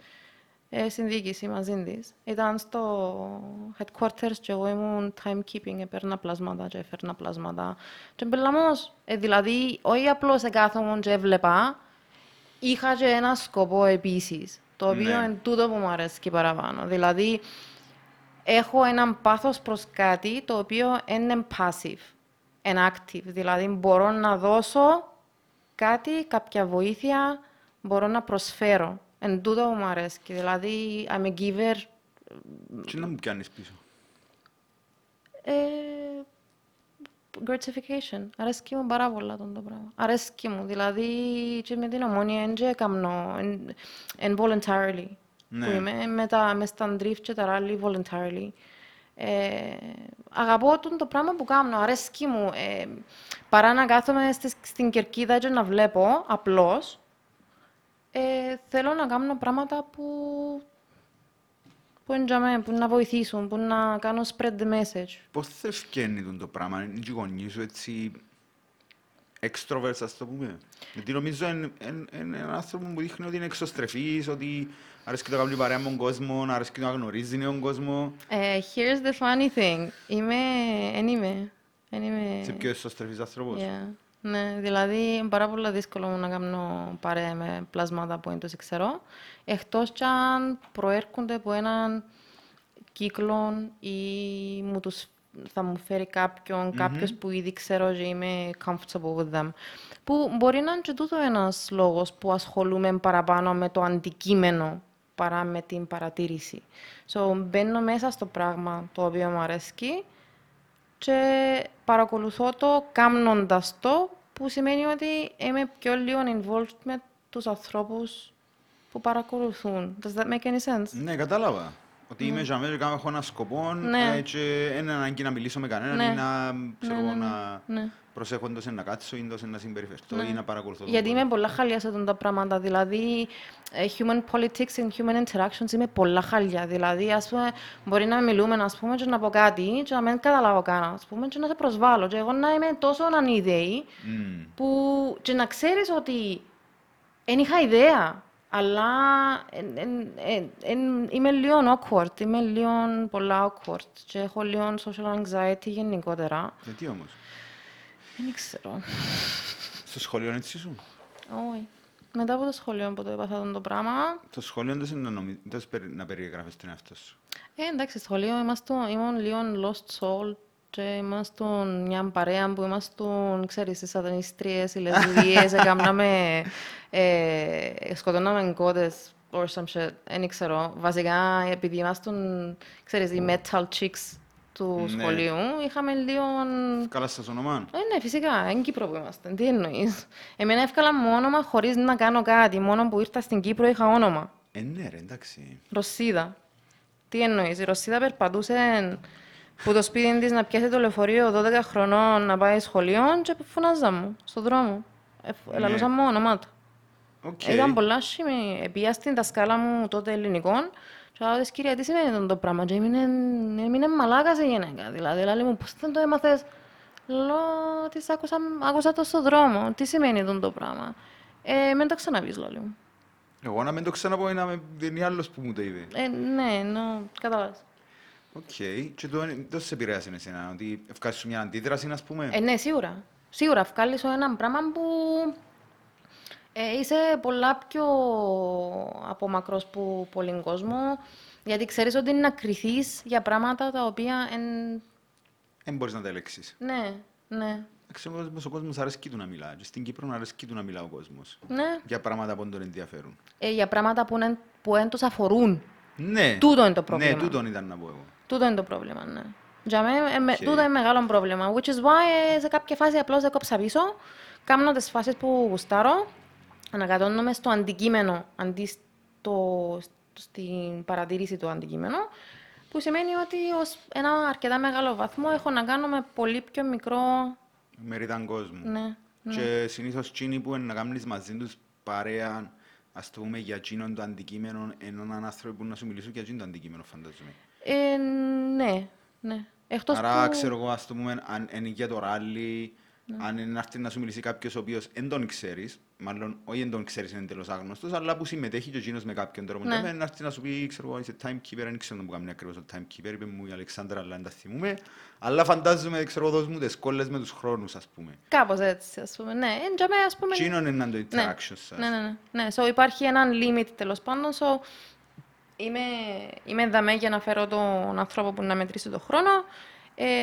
συνδίκηση μαζί της. Ήταν στο headquarters και εγώ ήμουν timekeeping, έπαιρνα πλάσματα και έφερνα πλάσματα. Και μπελαμός, δηλαδή, όχι απλώς εκάθομαι και έβλεπα, είχα και ένα σκοπό επίσης, το οποίο είναι τούτο που μου αρέσει και παραπάνω. Δηλαδή, έχω έναν πάθος προς κάτι το οποίο είναι passive, είναι active. Δηλαδή, μπορώ να δώσω κάτι, κάποια βοήθεια, μπορώ να προσφέρω. Εν τούτο μου αρέσει, δηλαδή, I'm a giver. Τι να μου πιάνεις πίσω? Gratification. Αρέσκει μου πάρα πολλά το πράγμα. Αρέσκει μου, δηλαδή, και με την Ομόνοια, εν και καμνώ, εν voluntarily. Ναι. Που είμαι, μες τα drift και τα rally, voluntarily. Αγαπώ το πράγμα που κάνω, αρέσκει μου. Παρά να κάθομαι στην κερκίδα και να βλέπω, απλώς, θέλω να κάνω πράγματα που να βοηθήσουν, που να κάνω spread the message. Πώς θα ευκαινεί το πράγμα, είναι οι γονείς σου έτσι extroverts, ας το πούμε. Γιατί νομίζω είναι ένα άνθρωπο που δείχνει ότι είναι εξωστρεφής, ότι αρέσκει να κάνει παρέα με τον κόσμο, αρέσκει να γνωρίζει τον κόσμο. Here's the funny thing. Είμαι, εν είμαι. Είσαι πιο εσωστρεφής άνθρωπος. Ναι, δηλαδή είναι πάρα πολύ δύσκολο να κάνω παρέα με πλάσματα που δεν τους ξέρω, εκτός κι αν προέρχονται από έναν κύκλο ή θα μου φέρει κάποιος που ήδη ξέρω και είμαι comfortable with them. Που μπορεί να είναι και τούτο ένας λόγος που ασχολούμαι παραπάνω με το αντικείμενο παρά με την παρατήρηση. So, μπαίνω μέσα στο πράγμα το οποίο μου αρέσει και παρακολουθώ το κάνοντας το, που σημαίνει ότι είμαι πιο λίγο involved με τους ανθρώπους που παρακολουθούν. Does that make any sense? Ναι, κατάλαβα. Ότι είμαι για μένα και έχω έναν σκοπό και δεν είναι ανάγκη να μιλήσω με κανέναν ή να προσέχω εντός να κάτσω ή να συμπεριφερθώ ή να παρακολουθώ. Γιατί είμαι πολλά χαλιά σε αυτά τα πράγματα. Δηλαδή, human politics and human interactions είμαι πολλά χαλιά. Δηλαδή, ας πούμε, μπορεί να μιλούμε και να πω κάτι και να μην καταλάβω κανένα και να σε προσβάλλω. Και εγώ να είμαι τόσο ανίδεη που και να ξέρεις ότι δεν είχα ιδέα. Αλλά είμαι λίγο awkward, είμαι λίγο πολλά awkward και έχω λίγο social anxiety γενικότερα. Γιατί όμως? Δεν ξέρω. Στο σχολείο έτσι σου? Όχι. Μετά από το σχολείο που το έπαθα το πράγμα... Το σχολείο δεν να περιγράφεις την εαυτό σου. Εντάξει, στο σχολείο ήμουν λίγο lost soul και ήμασταν μια παρέα που ήμασταν, ξέρεις, οι σατανιστρίες, οι λεσβίες, σκοτώναμε γκότες or some shit, δεν ξέρω. Βασικά, επειδή ήμασταν, ξέρεις, οι metal chicks του σχολείου, είχαμε λίγο... Καλά σας ονομά. Ναι, φυσικά, είναι Κύπρο που ήμασταν, τι εννοείς. Εμένα έφκαλα μου όνομα χωρίς να κάνω κάτι, μόνο που ήρθα στην Κύπρο είχα όνομα. Ναι ρε, εντάξει. Ρωσίδα. Τι εννοείς, η Ρωσίδα περπατούσε... Που το σπίτι της να πιάσει το λεωφορείο 12 χρονών να πάει σχολείο και φωνάζα μου στον δρόμο. Λαλούσα μου όνομά του. Ήταν πολλά σχήμη. Επήγα στην δασκάλα μου τότε ελληνικών και λέω, κυρία, τι σημαίνει το πράγμα? Και έμεινε μαλάκας η γυναίκα. Δηλαδή, λέει μου, πώς δεν το έμαθες? Λέω, της άκουσα το στον δρόμο. Τι σημαίνει το πράγμα? Μην το ξαναπείς, λέει μου. Εγώ να μην το ξαναπώ ή να είναι άλλος που μου το είπε. Ναι, κατάλαβες. Οκ. Και το σε επηρέασε εσένα, ότι ευκάλεις μια αντίδραση, ας πούμε. Ναι, σίγουρα. Σίγουρα, ευκάλεις έναν πράγμα που είσαι πολλά πιο απομακρός που πολλοί κόσμο, γιατί ξέρεις ότι είναι να κρυθείς για πράγματα τα οποία... Δεν μπορείς να τα ελέξεις. Ναι. Ο κόσμος αρέσκει του να μιλά. Και στην Κύπρο αρέσκει του να μιλά ο κόσμος. Ναι. Για πράγματα που τον ενδιαφέρουν. Για πράγματα που δεν τους αφορούν. Ναι. Τούτο είναι το πρόβλημα. Ναι, τούτο ήταν να πω εγώ. Τούτο είναι το πρόβλημα, ναι. Για μένα, τούτο είναι μεγάλο πρόβλημα. Which is why σε κάποια φάση απλώς έκοψα πίσω, κάνω τις φάσεις που γουστάρω, ανακατώνομαι στο αντικείμενο αντί στην παρατήρηση του αντικείμενου, που σημαίνει ότι ως ένα αρκετά μεγάλο βαθμό έχω να κάνω με πολύ πιο μικρό. Μερίδαν κόσμο. Ναι. Και συνήθως εκείνοι που είναι να κάνεις μαζί τους παρέα. Ας το πούμε για εκείνον το αντικείμενο, έναν άνθρωπο που να σου μιλήσουν για εκείνον το αντικείμενο, φαντάζομαι. Ναι. Άρα, ξέρω εγώ, ας το πούμε, αν είναι για το ράλι, αν είναι να έρθει να σου μιλήσει κάποιος ο οποίος δεν τον ξέρεις, μάλλον όχι δεν τον ξέρεις, είναι εντελώς άγνωστος, αλλά που συμμετέχει και εκείνος με κάποιον τρόπο. Ναι. Να έρθει να σου πει, ξέρω εγώ, είσαι timekeeper, δεν ξέρω να μου κάνει ακριβώς το timekeeper, είπε μου η Αλεξάνδρα, αλλά δεν τα θυμούμε. Αλλά φαντάζομαι, ξέρω εγώ, δώσ' μου τις κόλλες με τους χρόνους, ας πούμε. Κάπως έτσι, ας πούμε, ναι. Εκείνον είναι το interaction σας. Ναι. So, υπάρχει ένα limit τέλος πάντων. So, είμαι δαμέ για να φέρω τον άνθρωπο που να μετρήσει τον χρόνο.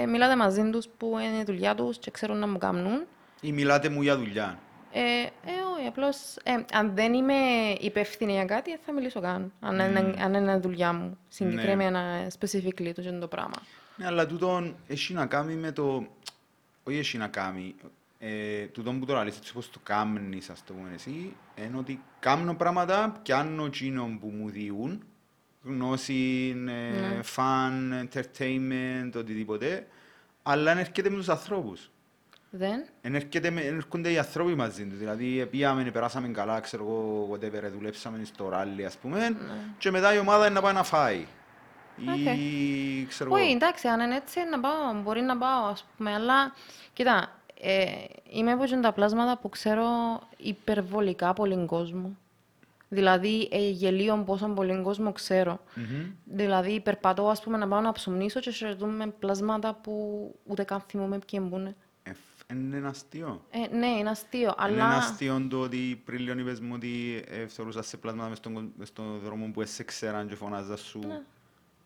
Μιλάτε μαζί τους που είναι η δουλειά τους και ξέρουν να μου κάνουν. Ή μιλάτε μου για δουλειά. Όχι, απλώς αν δεν είμαι υπεύθυνη για κάτι, δεν θα μιλήσω καν. Αν είναι δουλειά μου, συγκεκριμένα, specifically, το είναι το πράγμα. Ναι, αλλά τούτον έχει να κάνει με το... Όχι έχει να κάνει. Τούτον που τώρα λες, έτσι πώς το κάνεις, ας το πούμε εσύ, είναι ότι κάνω πράγματα, πιάνω εκείνον που μου διούν, γνώση, fun, entertainment, οτιδήποτε, αλλά έρχεται με τους ανθρώπους. Δεν. Έρχονται οι ανθρώποι μαζί τους. Δηλαδή, πήγαμε, περάσαμε καλά, ξέρω εγώ, whatever, δουλέψαμε στο ράλι, ας πούμε, και μετά η ομάδα είναι να πάει να φάει. Ή, ξέρω εγώ. Όχι, εντάξει, αν είναι έτσι, να πάω, μπορεί να πάω, ας πούμε, αλλά, κοίτα, είμαι από τα πλάσματα που ξέρω υπερβολικά πολύ κόσμο. Δηλαδή, γελίων πόσο πολύ κόσμο ξέρω. Mm-hmm. Δηλαδή, περπατώ, ας πούμε, να πάω να ψουμνήσω και σερτούμε πλασμάτα που ούτε καν θυμούμε ποιοι μπουνε. Είναι αστείο. Ναι, είναι αστείο, αλλά... Είναι αστείο το ότι πριν λίγο είπες μου ότι φθορούσες σε πλάσματα μες στον δρόμο που σε ξέραν και φωνάζα σου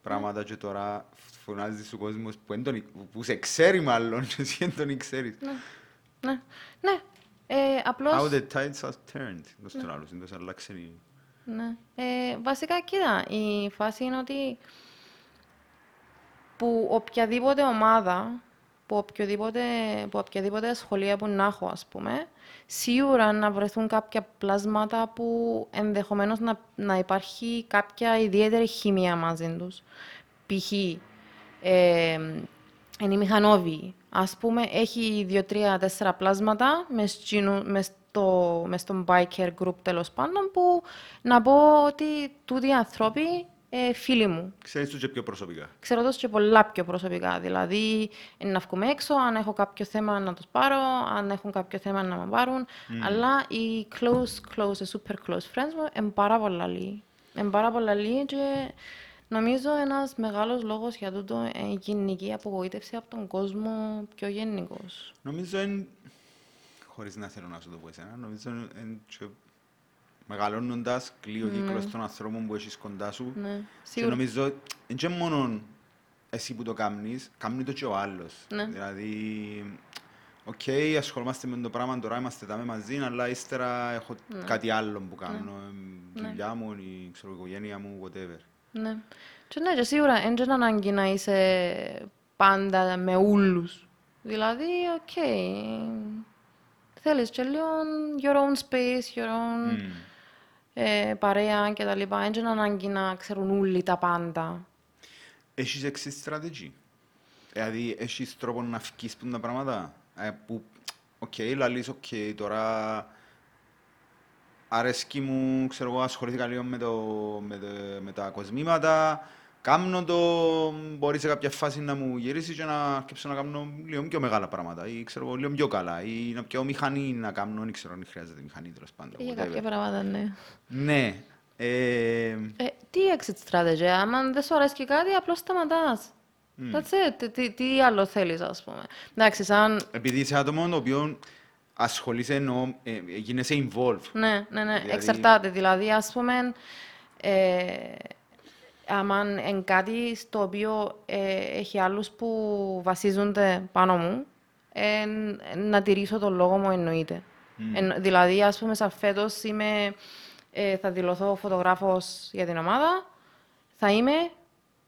πράγματα και τώρα φωνάζεις στον κόσμο που σε ξέρει μάλλον και εσύ δεν τον ξέρεις. Ναι, ναι. Απλώς... How the tides have turned. Δώσε τον άλλος, δώσε αλλάξε η... Ναι. Βασικά, κοίτα, η φάση είναι ότι που οποιαδήποτε ομάδα από οποιαδήποτε σχολεία που να έχω, ας πούμε, σίγουρα να βρεθούν κάποια πλάσματα που ενδεχομένως να υπάρχει κάποια ιδιαίτερη χημεία μαζί τους. Π.χ. Είναι η μηχανόβη. Ας πούμε, έχει 2-3-4 πλάσματα μες στον biker group, τέλος πάντων, που να πω ότι τούτοι οι ανθρώποι φίλοι μου. Ξέρεις τους και πιο προσωπικά. Ξέρω τους και πολλά πιο προσωπικά. Δηλαδή, να βγούμε έξω, αν έχω κάποιο θέμα να τους πάρω, αν έχουν κάποιο θέμα να με πάρουν. Mm. Αλλά οι super close friends μου είναι πάρα πολλά λίγοι. Είναι πάρα πολλά λίγοι και νομίζω ένας μεγάλος λόγος για τούτο είναι η γενική απογοήτευση από τον κόσμο πιο γενικός. Νομίζω είναι, χωρίς να θέλω να σου το πω εσένα, νομίζω είναι μεγαλώνοντας, κλείω κύκλος των ανθρώπων που έχεις κοντά σου. Ναι, και νομίζω, και μόνο εσύ που το κάνεις, κάνει το και ο άλλος. Ναι. Δηλαδή, οκ, ασχολούμαστε με το πράγμα, τώρα είμαστε τα μαζί, αλλά ύστερα έχω κάτι άλλο που κάνω, δουλειά μου, η οικογένεια μου, whatever. Ναι, και σίγουρα, δεν είναι ανάγκη να είσαι πάντα με όλους. Δηλαδή, οκ, θέλεις και λίγο your own space, your own... παρέα και τα λοιπά. Δεν είναι ανάγκη να ξέρουν όλοι τα πάντα. Έχεις εξής στρατηγική. Δηλαδή, έχεις τρόπο να φκείς τα πράγματα. Οκ, λαλείς, οκ, τώρα... Αρέσκει μου, ξέρω εγώ, ασχολήθηκα λίγο με τα κοσμήματα. Κάμνω το, μπορεί σε κάποια φάση να μου γυρίσει και να αρχίσω να κάνω λίγο πιο μεγάλα πράγματα ή ξέρω, λίγο πιο καλά ή να πιω μηχανή να κάνω, δεν ξέρω αν χρειάζεται μηχανή τέλος πάντων. Για κάποια πράγματα, ναι. Ναι. Τι exit strategy, άμα δεν σου αρέσει και κάτι, απλώς σταματάς. That's it. Τι άλλο θέλεις, ας πούμε. Εντάξει, σαν... Επειδή είσαι άτομο το οποίο ασχολείσαι, εννοώ, γίνεσαι involved. Ναι, δηλαδή... εξαρτάται. Δηλαδή, ας πούμε... Αν είναι κάτι στο οποίο έχει άλλους που βασίζονται πάνω μου, να τηρήσω τον λόγο μου εννοείται. Δηλαδή, ας πούμε, σαν φέτος είμαι, θα δηλωθώ φωτογράφος για την ομάδα, θα είμαι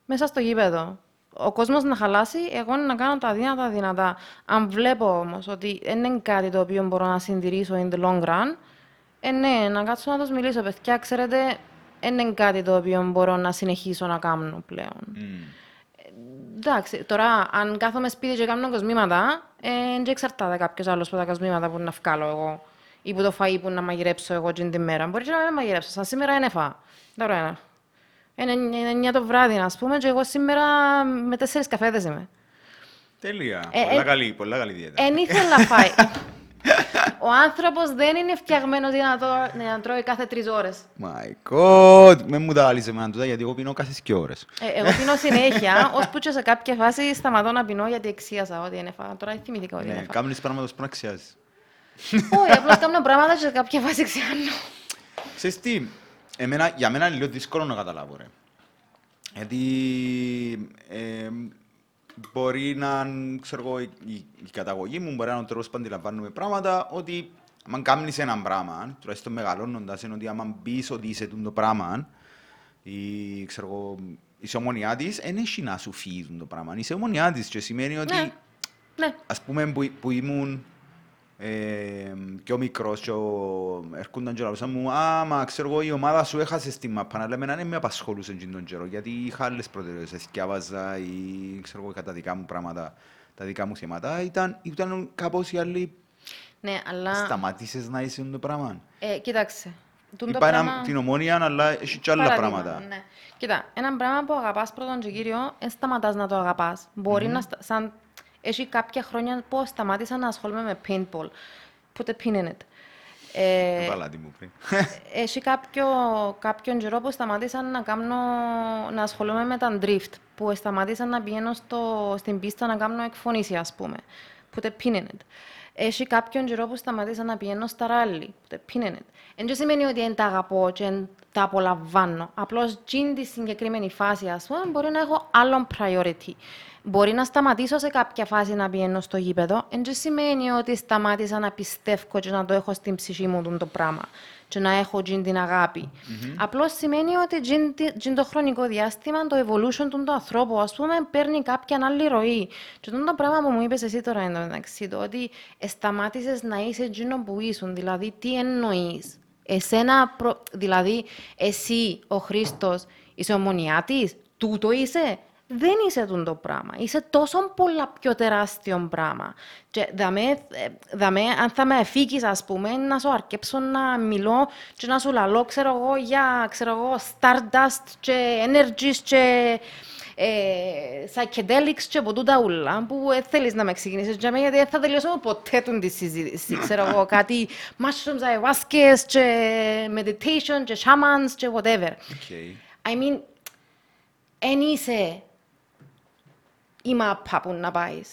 μέσα στο γήπεδο. Ο κόσμος να χαλάσει, εγώ να κάνω τα δυνατά. Αν βλέπω όμως ότι δεν είναι κάτι το οποίο μπορώ να συντηρήσω in the long run, ναι, να κάτσω να τους μιλήσω, παιδιά, ξέρετε, δεν είναι κάτι το οποίο μπορώ να συνεχίσω να κάνω πλέον. Εντάξει, τώρα, αν κάθομαι σπίτι και κάνω κοσμήματα, δεν εξαρτάται κάποιος άλλος από τα κοσμήματα που να βγάλω εγώ ή που το φαΐ που να μαγειρέψω εγώ την μέρα. Μπορεί και να μην μαγειρέψω. Σαν σήμερα δεν έφαγα. Τώρα είναι 9 το βράδυ, ας πούμε, και εγώ σήμερα με 4 καφέδες είμαι. Τέλεια. Πολλά καλή διέτα. Εν ήθελα να φάει. Ο άνθρωπος δεν είναι φτιαγμένος για να τρώει κάθε 3 ώρες. My God! Μην μου τα άλλησε εμένα τούτα, γιατί εγώ πεινώ κάθε 2 ώρες. Εγώ πεινώ συνέχεια, ώσπου και σε κάποια φάση σταματώ να πεινώ γιατί εξίασα ό,τι ένεφα. Τώρα θυμήθηκα ό,τι ένεφα. Κάμνεις πράγματα που να ξιάζεις. Όχι, απλώς κάνω πράγματα και σε κάποια φάση ξιάνω. Ξέρεις τι, για μένα είναι λίγο δύσκολο να καταλάβω, ρε. Γιατί... Μπορεί να, ξέρω εγώ, η καταγωγή μου, μπορεί να είναι ο τρόπος που αντιλαμβάνουμε πράγματα, ότι αν κάνεις έναν πράγμα, τουλάχιστον μεγαλώνοντας, είναι ότι αν πεις ότι είσαι το πράγμα, ή ξέρω εγώ, είσαι ομονιά της, δεν έχει να σου φύγει το πράγμα. Είσαι ομονιά της και σημαίνει ότι, ας πούμε, που ήμουν πιο μικρός και έρχονταν και λαλούσαν μου, άμα, ξέρω εγώ, η ομάδα σου έχασε στη μαπα, αλλά εμένα δεν με απασχολούσε τον καιρό, γιατί είχα άλλες προτεραιότητες, σκιάβαζα ή, ξέρω εγώ, είχα τα δικά μου πράγματα, τα δικά μου σχήματα, ήταν κάπως οι άλλοι... Ναι, αλλά... Σταματήσες να είσαι το πράγμα. Κοίταξε. Είπα την Ομόνοια, αλλά έχει και άλλα πράγματα. Ναι. Κοίτα, ένα πράγμα που αγαπάς πρώτον και κύριο, σταματάς να το αγαπάς. Μπορεί να σαν... Έχει κάποια χρόνια που σταμάτησα να ασχολούμαι με paintball. Put a pin in it. Έχει κάποιον καιρό που σταματήσα να ασχολούμαι με τα drift, που σταματήσα να πηγαίνω στην πίστα να κάνω εκφωνήσεις, ας πούμε, που τε πίνενετ. Έχει κάποιον καιρό που σταματήσα να πηγαίνω στα ράλι, που τε πίνενετ. Εν δεν σημαίνει ότι δεν τα αγαπώ και δεν τα απολαμβάνω. Απλώς στην συγκεκριμένη φάση, ας πούμε, μπορεί να έχω άλλον priority. Μπορεί να σταματήσω σε κάποια φάση να πηγαίνω στο γήπεδο, εν και σημαίνει ότι σταμάτησα να πιστεύω και να το έχω στην ψυχή μου το πράγμα και να έχω την αγάπη. Απλώς σημαίνει ότι το χρονικό διάστημα, το evolution του ανθρώπου, ας πούμε, παίρνει κάποια άλλη ροή. Και το πράγμα που μου είπες εσύ τώρα, εντάξει, το ότι σταμάτησες να είσαι εκείνο που ήσουν, δηλαδή τι εννοείς. Δηλαδή, εσύ, ο Χρήστος, είσαι ομονιάτης, τούτο είσαι. Δεν είσαι το πράγμα. Είσαι τόσο πολλά πιο τεράστιο πράγμα. Και αν θα με εφήκεις, ας πούμε, να σου αρκέψω να μιλώ και να σου λαλώ, ξέρω εγώ, stardust και energies και psychedelics και ποτούτα ούλα, που θέλεις να με ξεκινήσεις και γιατί δεν θα τελειώσω ποτέ τον τη συζήτηση. Ξέρω εγώ, κάτι mushrooms, ayahuasca και meditation και shamans και whatever. Okay. I mean, εν είσαι η μάπα που να πάεις,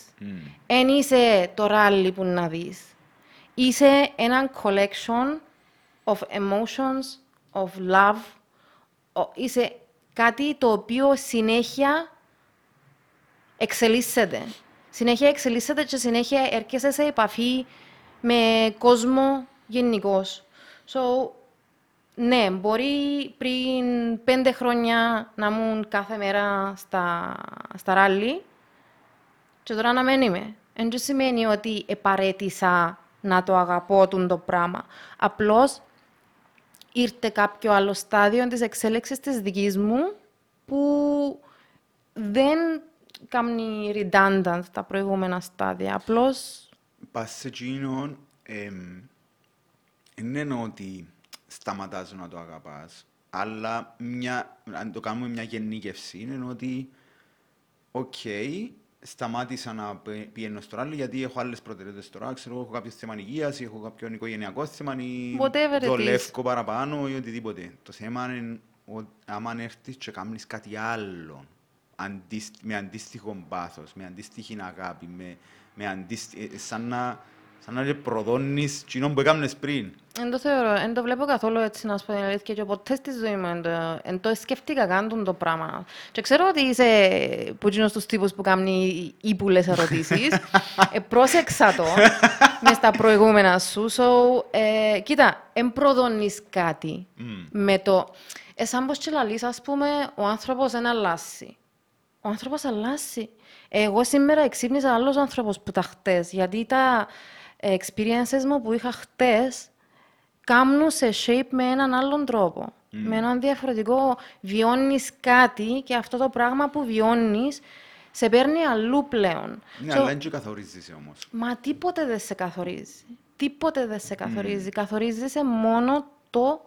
εν είσαι το ράλι που να δεις. Είσαι ένα collection of emotions, of love. Είσαι κάτι το οποίο συνέχεια εξελίσσεται. Συνέχεια εξελίσσεται και συνέχεια έρχεσαι σε επαφή με κόσμο γενικώς. Ναι, μπορεί πριν 5 χρόνια να ήμουν κάθε μέρα στα ράλι και τώρα να μην είμαι. Εν τω σημαίνει ότι επαρέτησα να το αγαπώ το πράγμα. Απλώς ήρθε κάποιο άλλο στάδιο της εξέλιξης της δικής μου που δεν κάνει redundant τα προηγούμενα στάδια. Απλώς... Πας εκείνον, είναι ότι... σταματάς να το αγαπάς, αλλά αν το κάνουμε μια γενίκευση, είναι ότι okay, σταμάτησα να πηγαίνω στο ράλι γιατί έχω άλλες προτεραιότητες τώρα, ξέρω, έχω κάποιο θέμα υγείας, έχω κάποιο οικογενειακό θέμα ή δουλεύω παραπάνω ή οτιδήποτε. Το θέμα είναι ότι άμα έρθεις και κάνεις κάτι άλλο, με αντίστοιχο πάθος, με αντίστοιχη αγάπη, σαν να προδώνεις κοινών που έκανες πριν. Εν το θεωρώ, εν το βλέπω καθόλου έτσι, να σου πω την αλήθεια, και ποτέ στη ζωή μου εν το σκέφτηκα καν το πράγμα. Και ξέρω ότι είσαι που κοινός τους τύπους που κάνει ύπουλες ερωτήσεις. Πρόσεξα το μες τα προηγούμενα σου. Κοίτα, εν προδώνεις κάτι με το... Σαν πως και λαλείς, ας πούμε, ο άνθρωπος δεν αλλάζει. Ο άνθρωπος αλλάζει. Εγώ σήμερα εξύπνησα άλλος άνθρωπος που τα χτες, γιατί τα experiences μου που είχα χτες κάμνουν σε shape με έναν άλλον τρόπο. Με έναν διαφορετικό, βιώνεις κάτι και αυτό το πράγμα που βιώνεις σε παίρνει αλλού πλέον. Ναι, αλλά δεν και καθορίζεσαι όμως. Μα τίποτε δεν σε καθορίζει. Τίποτε δεν σε καθορίζει. Καθορίζεσαι μόνο το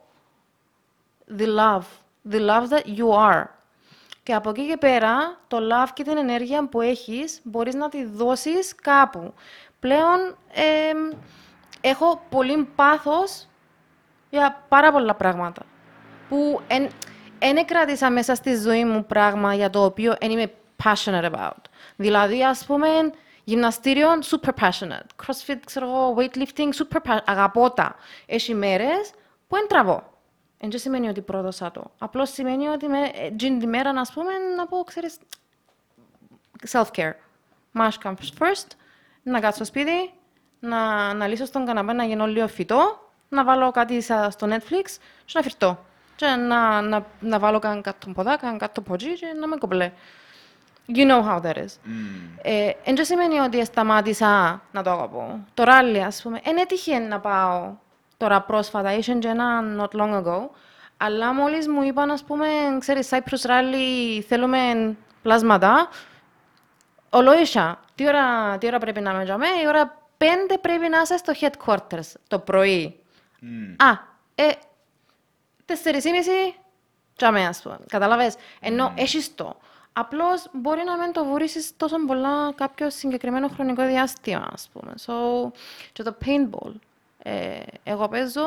the love. The love that you are. Και από εκεί και πέρα, το love και την ενέργεια που έχεις, μπορείς να τη δώσεις κάπου. Πλέον, έχω πολύ πάθος για πάρα πολλά πράγματα. Που δεν κράτησα μέσα στη ζωή μου πράγμα για το οποίο δεν είμαι passionate about. Δηλαδή, ας πούμε, γυμναστήριο, super passionate. Crossfit, ξέρω εγώ, weightlifting, super passionate. Αγαπώ τα. Έχει μέρες που δεν τραβώ. Εν και σημαίνει ότι πρόδωσα το. Απλώς σημαίνει ότι την ημέρα, ας πούμε, να πω, ξέρεις, self-care. Mash comes first, να κάτσω σπίτι, να λύσω στον καναπέ, να γίνω λίγο φυτό, να βάλω κάτι στο Netflix και να φυρτώ. Και να βάλω κάτω ποδά, κάτω ποτζί και να με κομπλέ. You know how that is. Εν και σημαίνει ότι σταμάτησα να το αγαπώ. Το ράλι, ας πούμε, εν έτυχε να πάω τώρα πρόσφατα, ήσουν και ένα not long ago, αλλά μόλις μου είπαν, ας πούμε, ξέρεις, Cyprus Rally, θέλουμε πλάσματα, ολόησα, τι ώρα πρέπει να μείνουμε, η ώρα 5 πρέπει να είσαι στο headquarters το πρωί. Α, 4:30, τσάμε, ας πούμε, καταλαβες, ενώ έχεις το. Απλώς μπορεί να μην το βουρίσεις τόσο πολλά κάποιο συγκεκριμένο χρονικό διάστημα, ας πούμε. So, και το paintball. Εγώ παίζω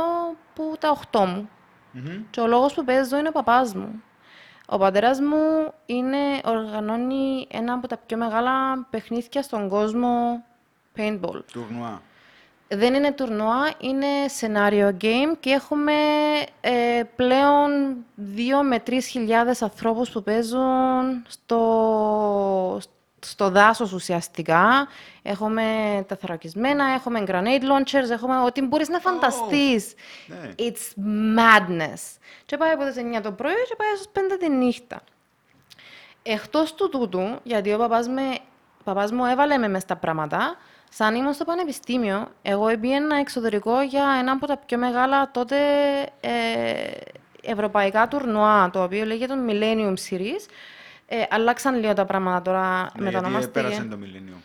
που τα 8 μου. Mm-hmm. Και ο λόγος που παίζω είναι ο παπάς μου. Ο πατέρας μου οργανώνει ένα από τα πιο μεγάλα παιχνίδια στον κόσμο, Paintball. Τουρνουά. Δεν είναι τουρνουά, είναι σενάριο game και έχουμε πλέον 2 με 3 χιλιάδες ανθρώπους που παίζουν στο δάσος ουσιαστικά. Έχουμε τα θωρακισμένα, έχουμε grenade launchers, έχουμε ό,τι μπορείς να φανταστείς. Ναι. It's madness. Και πάει από τις 9 το πρωί και πάει στις 5 τη νύχτα. Εκτός του τούτου, γιατί ο παπάς μου έβαλε με μες τα πράγματα, σαν ήμουν στο πανεπιστήμιο, εγώ πήγαινα εξωτερικό για ένα από τα πιο μεγάλα τότε ευρωπαϊκά τουρνουά, το οποίο λέγεται το Millenium Series. Αλλάξαν λίγο τα πράγματα τώρα, μετανομαστήκε. Γιατί πέρασε το Millenium.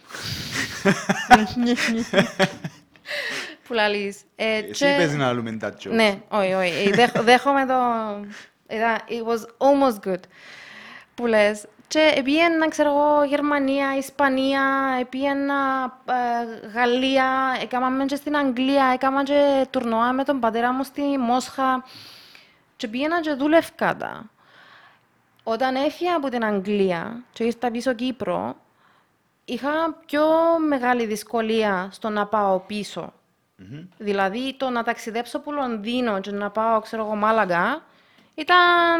Που λαλείς. Εσύ είπες να λαλούμε τάτσιο. Ναι, όχι. Δέχομαι το... It was almost good. Που λες. Και πήγαινα, ξέρω εγώ, Γερμανία, Ισπανία, πήγαινα Γαλλία, έκαναμε και στην Αγγλία, έκαναμε και τουρνουά με τον πατέρα μου στη Μόσχα και πήγαινα και δούλευκα τα. Όταν έφυγα από την Αγγλία και ήρθα πίσω Κύπρο, είχα πιο μεγάλη δυσκολία στο να πάω πίσω. Mm-hmm. Δηλαδή, το να ταξιδέψω από Λονδίνο και να πάω, ξέρω εγώ, Μάλαγκα, ήταν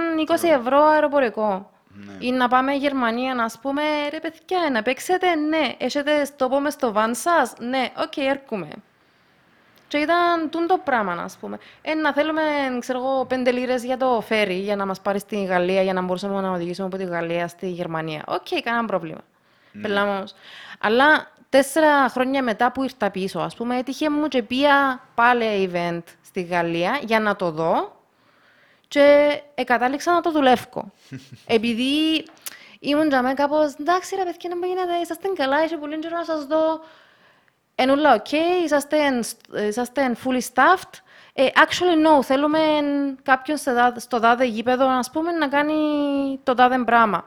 20 ευρώ αεροπορικό. Ναι. Ή να πάμε Γερμανία, να πούμε, ρε παιδιά, να παίξετε, ναι, έχετε στόπο μες στο βαν σας, ναι, οκ, έρχομαι. Και ήταν τούντο πράγμα, να πούμε. Να θέλουμε, ξέρω εγώ, 5 λίρες για το φέρι, για να μας πάρει στη Γαλλία, για να μπορούσαμε να οδηγήσουμε από τη Γαλλία στη Γερμανία. Οκ, κανένα πρόβλημα. Ναι. Πελάμος. Αλλά 4 χρόνια μετά που ήρθα πίσω, ας πούμε, έτυχε μου και πήγα πάλι event στη Γαλλία για να το δω. Και κατάληξα να το δουλεύω. Επειδή ήμουν τζαμέ κάπως, εντάξει ρε παιδιά, να μην γίνεται, είσαστε καλά, είσαι πολύ καιρό να σας δω. Ενούλα, οκ, είσαστε fully staffed. Actually, no, θέλουμε κάποιον στο τάδε γήπεδο, ας πούμε, να κάνει το τάδε πράγμα.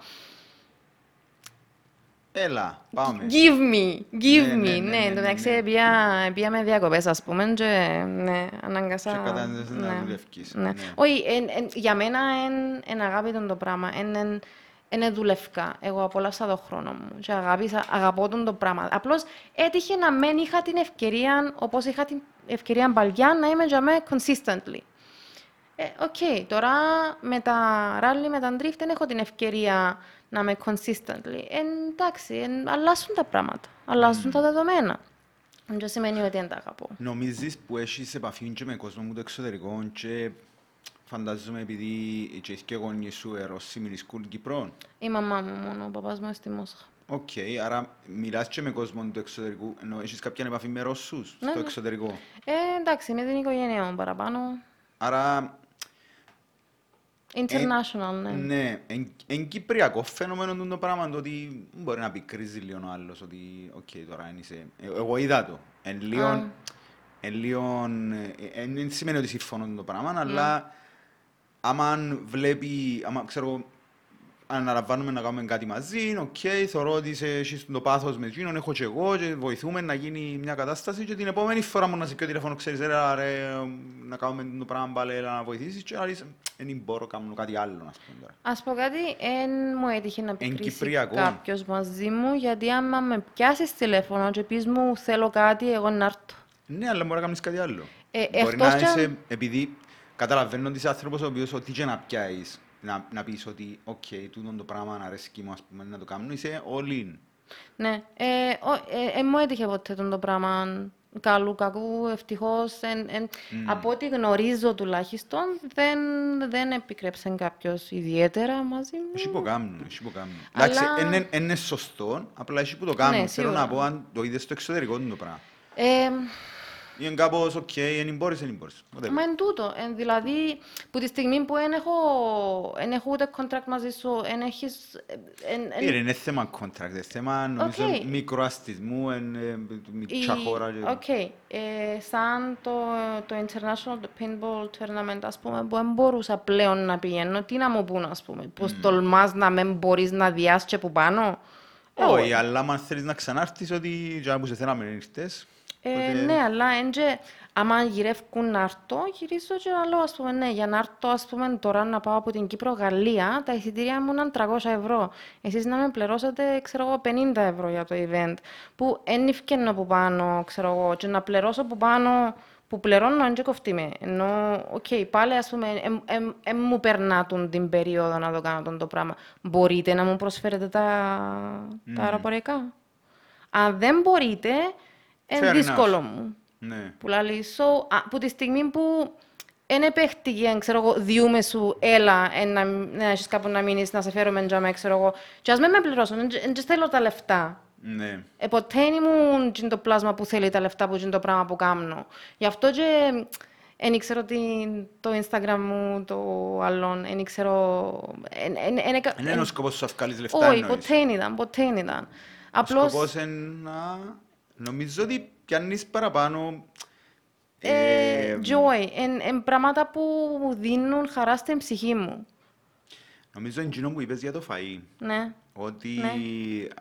Έλα, πάμε. Give me. Ναι, εντάξει, πια με διακοπές, ας πούμε, και ναι, αναγκάσα... Και κατάνεσαι να δουλευκείς. Όχι, για μένα είναι αγάπητον το πράγμα, είναι δουλευκά. Εγώ απόλαυσα το χρόνο μου και αγαπώ το πράγμα. Απλώς έτυχε να μεν είχα την ευκαιρία, όπως είχα την ευκαιρία παλιά, να είμαι για μένα consistently. Οκ, τώρα με τα rally, με τα drift, δεν έχω την ευκαιρία να είμαι consistently. Εντάξει, αλλάζουν τα πράγματα, αλλάζουν τα δεδομένα. Δεν σημαίνει ότι δεν τα αγαπώ. Νομίζεις που έχεις επαφή και με κόσμο μου το εξωτερικό και φαντάζομαι επειδή είσαι και γονείς σου Ρώσοι μιλήσκουν Κυπρών. Η μαμά μου μόνο, ο παπάς μου στη Μόσχα. Οκ, άρα μιλάς και με κόσμο του εξωτερικού, ενώ έχεις κάποια επαφή με Ρώσους στο εξωτερικό. Εντάξει, με την οικογένειά μου παραπάνω. Άρα... International, ναι. Ναι, εν κυπριακό φαινόμενο το πράγμα το ότι μπορεί να πικρίζει λίγο ο άλλος ότι οκ, τώρα είσαι... Εγώ είδα το. Εν λίγο... Δεν σημαίνει ότι συμφωνώ το πράγμα, αλλά άμα βλέπει, άμα ξέρω, αναλαμβάνουμε να κάνουμε κάτι μαζί, οκ, θεωρώ ότι έχεις το πάθος με εκείνον, έχω και εγώ και βοηθούμε να γίνει μια κατάσταση και την επόμενη φορά μου να σηκώ τηλέφωνο, ξέρεις, να κάνουμε το πράγμα πάλι, να βοηθήσεις και να λες, δεν μπορώ να κάνω κάτι άλλο, να πούμε τώρα. Ας πω κάτι, εν μου έτυχε να πικρίσει κάποιος μαζί μου, γιατί άμα με πιάσεις τηλέφωνο και πεις μου θέλω κάτι, εγώ να έρθω. Ναι, αλλά μπορεί να κάνεις κάτι άλλο. Μπορεί να είσαι, επειδή καταλαβαίνω ότι είσαι άνθρωπος ο οποίος ό,τι και να πιάσεις. Να πεις ότι, οκ, τούτον το πράγμα αρέσκει μου, ας πούμε, να το κάνω, είσαι all in. Ναι, μου έτυχε ποτέ το πράγμα καλού, κακού, ευτυχώς. Από ό,τι γνωρίζω τουλάχιστον, δεν επικρέψε κάποιος ιδιαίτερα μαζί μου. Εσύ που κάνουν, εντάξει, είναι σωστό, απλά εσύ που το κάνουν. Θέλω να πω αν το είδες στο εξωτερικό το πράγμα. Είναι κάπως οκ, δεν μπορείς. Μα εν τούτο, δηλαδή, που τη στιγμή που δεν έχω ούτε κόντρακτ μαζί σου, δεν έχεις... Είναι θέμα κόντρακτ, είναι θέμα μικροαστισμού, μικρά χώρα. Οκ, σαν το International Paintball Tournament, ας πούμε, που δεν μπορούσα πλέον να πηγαίνω, τι να μου πούν, ας πούμε, πως τολμάς να μην μπορείς να διάσκε που πάνω. Όχι, αλλά αν θέλεις να ξανάρθεις, ότι για να πούσε θέλαμε να ήρθες. Ναι, αλλά αν γυρεύκουν να έρθω, γυρίζω και να λέω, ας πούμε, ναι, για να έρθω, ας πούμε, τώρα να πάω από την Κύπρο Γαλλία, τα εισιτήρια μου ήταν 300€. Εσείς να με πληρώσατε, ξέρω εγώ, 50€ για το event, που εν ευκαινώ που πάνω, ξέρω εγώ, και να πληρώσω που πάνω, που πληρώνω, αν και κοφτεί με. Ενώ, οκ, πάλι, ας πούμε, μου περνάτουν την περίοδο να το κάνω το πράγμα. Μπορείτε να μου προσφέρετε τα αεροποριακά? Αν δεν μπορείτε, είναι δύσκολο μου. Ναι. Που λέει, από τη στιγμή που δεν επέχτηκε, ξέρω εγώ, διούμε σου, έλα, να έχεις κάπου να μείνεις, να σε φέρουμε εντιαμέ, ξέρω εγώ, και ας μην με πληρώσουν, και θέλω τα λεφτά. Ναι. Ποτέ δεν ήμουν το πλάσμα που θέλει τα λεφτά, που είναι το πράγμα που κάνω. Γι' αυτό και δεν ήξερα το Instagram μου, το άλλον, δεν ήξερα... Είναι ένας σκοπός σου να βγάλεις λεφτά, εννοείς? Όχι, ποτέ δεν ήταν. Ο σκοπός είναι να... Νομίζω ότι πιάνεις παραπάνω... Joy, πράγματα που δίνουν χαρά στην ψυχή μου. Νομίζω είναι εκείνο που είπες για το φαΐ. Ναι. Ότι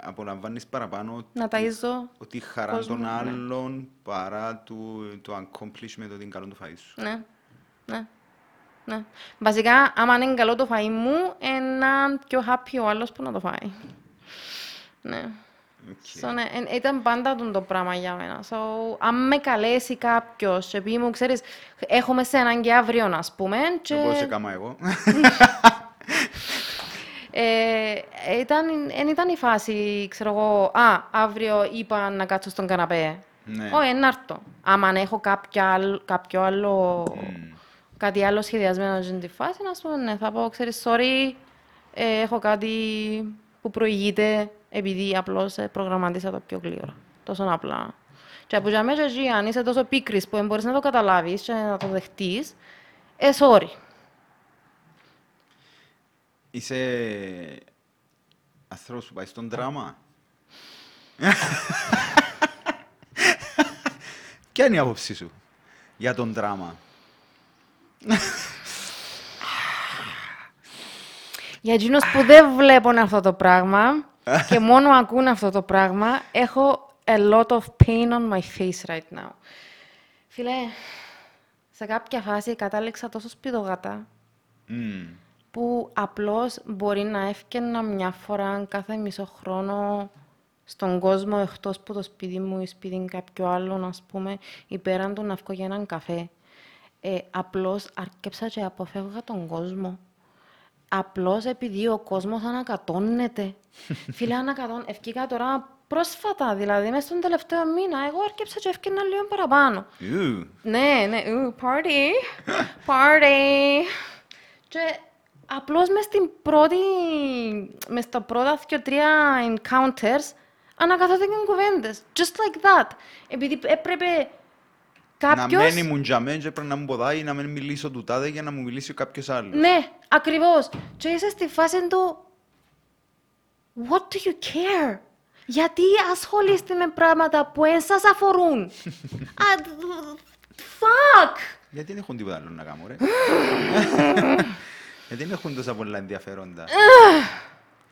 απολαμβάνεις παραπάνω... Να ταΐζω... Ότι χαρά των άλλων, παρά το accomplishment, ότι είναι καλό το φαΐ σου. Ναι. Ναι. Ναι. Βασικά, άμα είναι καλό το φαΐ μου, έναν πιο happy ο άλλος που να το φάει. Ναι. Ήταν πάντα το πράγμα για μένα. Αν με καλέσει κάποιος και πει μου, ξέρεις, έχω με σέναν και αύριον, ας πούμε. Εγώ σε κάμα εγώ. Εν ήταν η φάση, ξέρω εγώ, α, αύριο είπα να κάτσω στον καναπέ. Όχι, εν άρτω. Άμα έχω κάποιο άλλο, κάτι άλλο σχεδιασμένο στην τη φάση, ας πούμε, θα πω, ξέρεις, sorry, έχω κάτι που προηγείται, επειδή απλώς προγραμματίσα το πιο γλύωρα. Τόσο απλά. Και από για μέσα, αν είσαι τόσο πίκρης που δεν μπορείς να το καταλάβεις και να το δεχτείς, sorry. Είσαι άνθρωπος που πάει στον δράμα. Ποια είναι η άποψή σου για τον δράμα? Για εκείνους που δεν βλέπουν αυτό το πράγμα, και μόνο ακούν αυτό το πράγμα, έχω a lot of pain on my face right now. Φίλε, σε κάποια φάση κατάληξα τόσο σπιδογάτα, που απλώς μπορεί να έφκαινα μια φορά κάθε μισό χρόνο στον κόσμο, εκτός που το σπίτι μου ή σπίτι κάποιου άλλου, ας πούμε, ή πέραν του να βγω για έναν καφέ. Απλώς αρκέψα και αποφεύγα τον κόσμο. Απλώς επειδή ο κόσμος ανακατώνεται. Φίλε, ευκήκα τώρα πρόσφατα, δηλαδή μέσα στον τελευταίο μήνα, εγώ έρκεψα και ευκήνα λίγο παραπάνω. Ναι, party. Και απλώς μες τα πρώτα 2-3 encounters, ανακατώθηκαν κουβέντες. Just like that. Επειδή έπρεπε... Κάποιος... Να μένει μουντζαμέν και πρέπει να μου ποδάει, να μην μιλήσω του τάδε για να μου μιλήσει κάποιος άλλος. Ναι, ακριβώς. Και είσαι στη φάση του... What do you care? Γιατί ασχολείστε με πράγματα που δεν σας αφορούν? Fuck! Γιατί δεν έχουν τίποτα άλλο να κάνω, ρε. Γιατί δεν έχουν τόσα πολλά ενδιαφέροντα.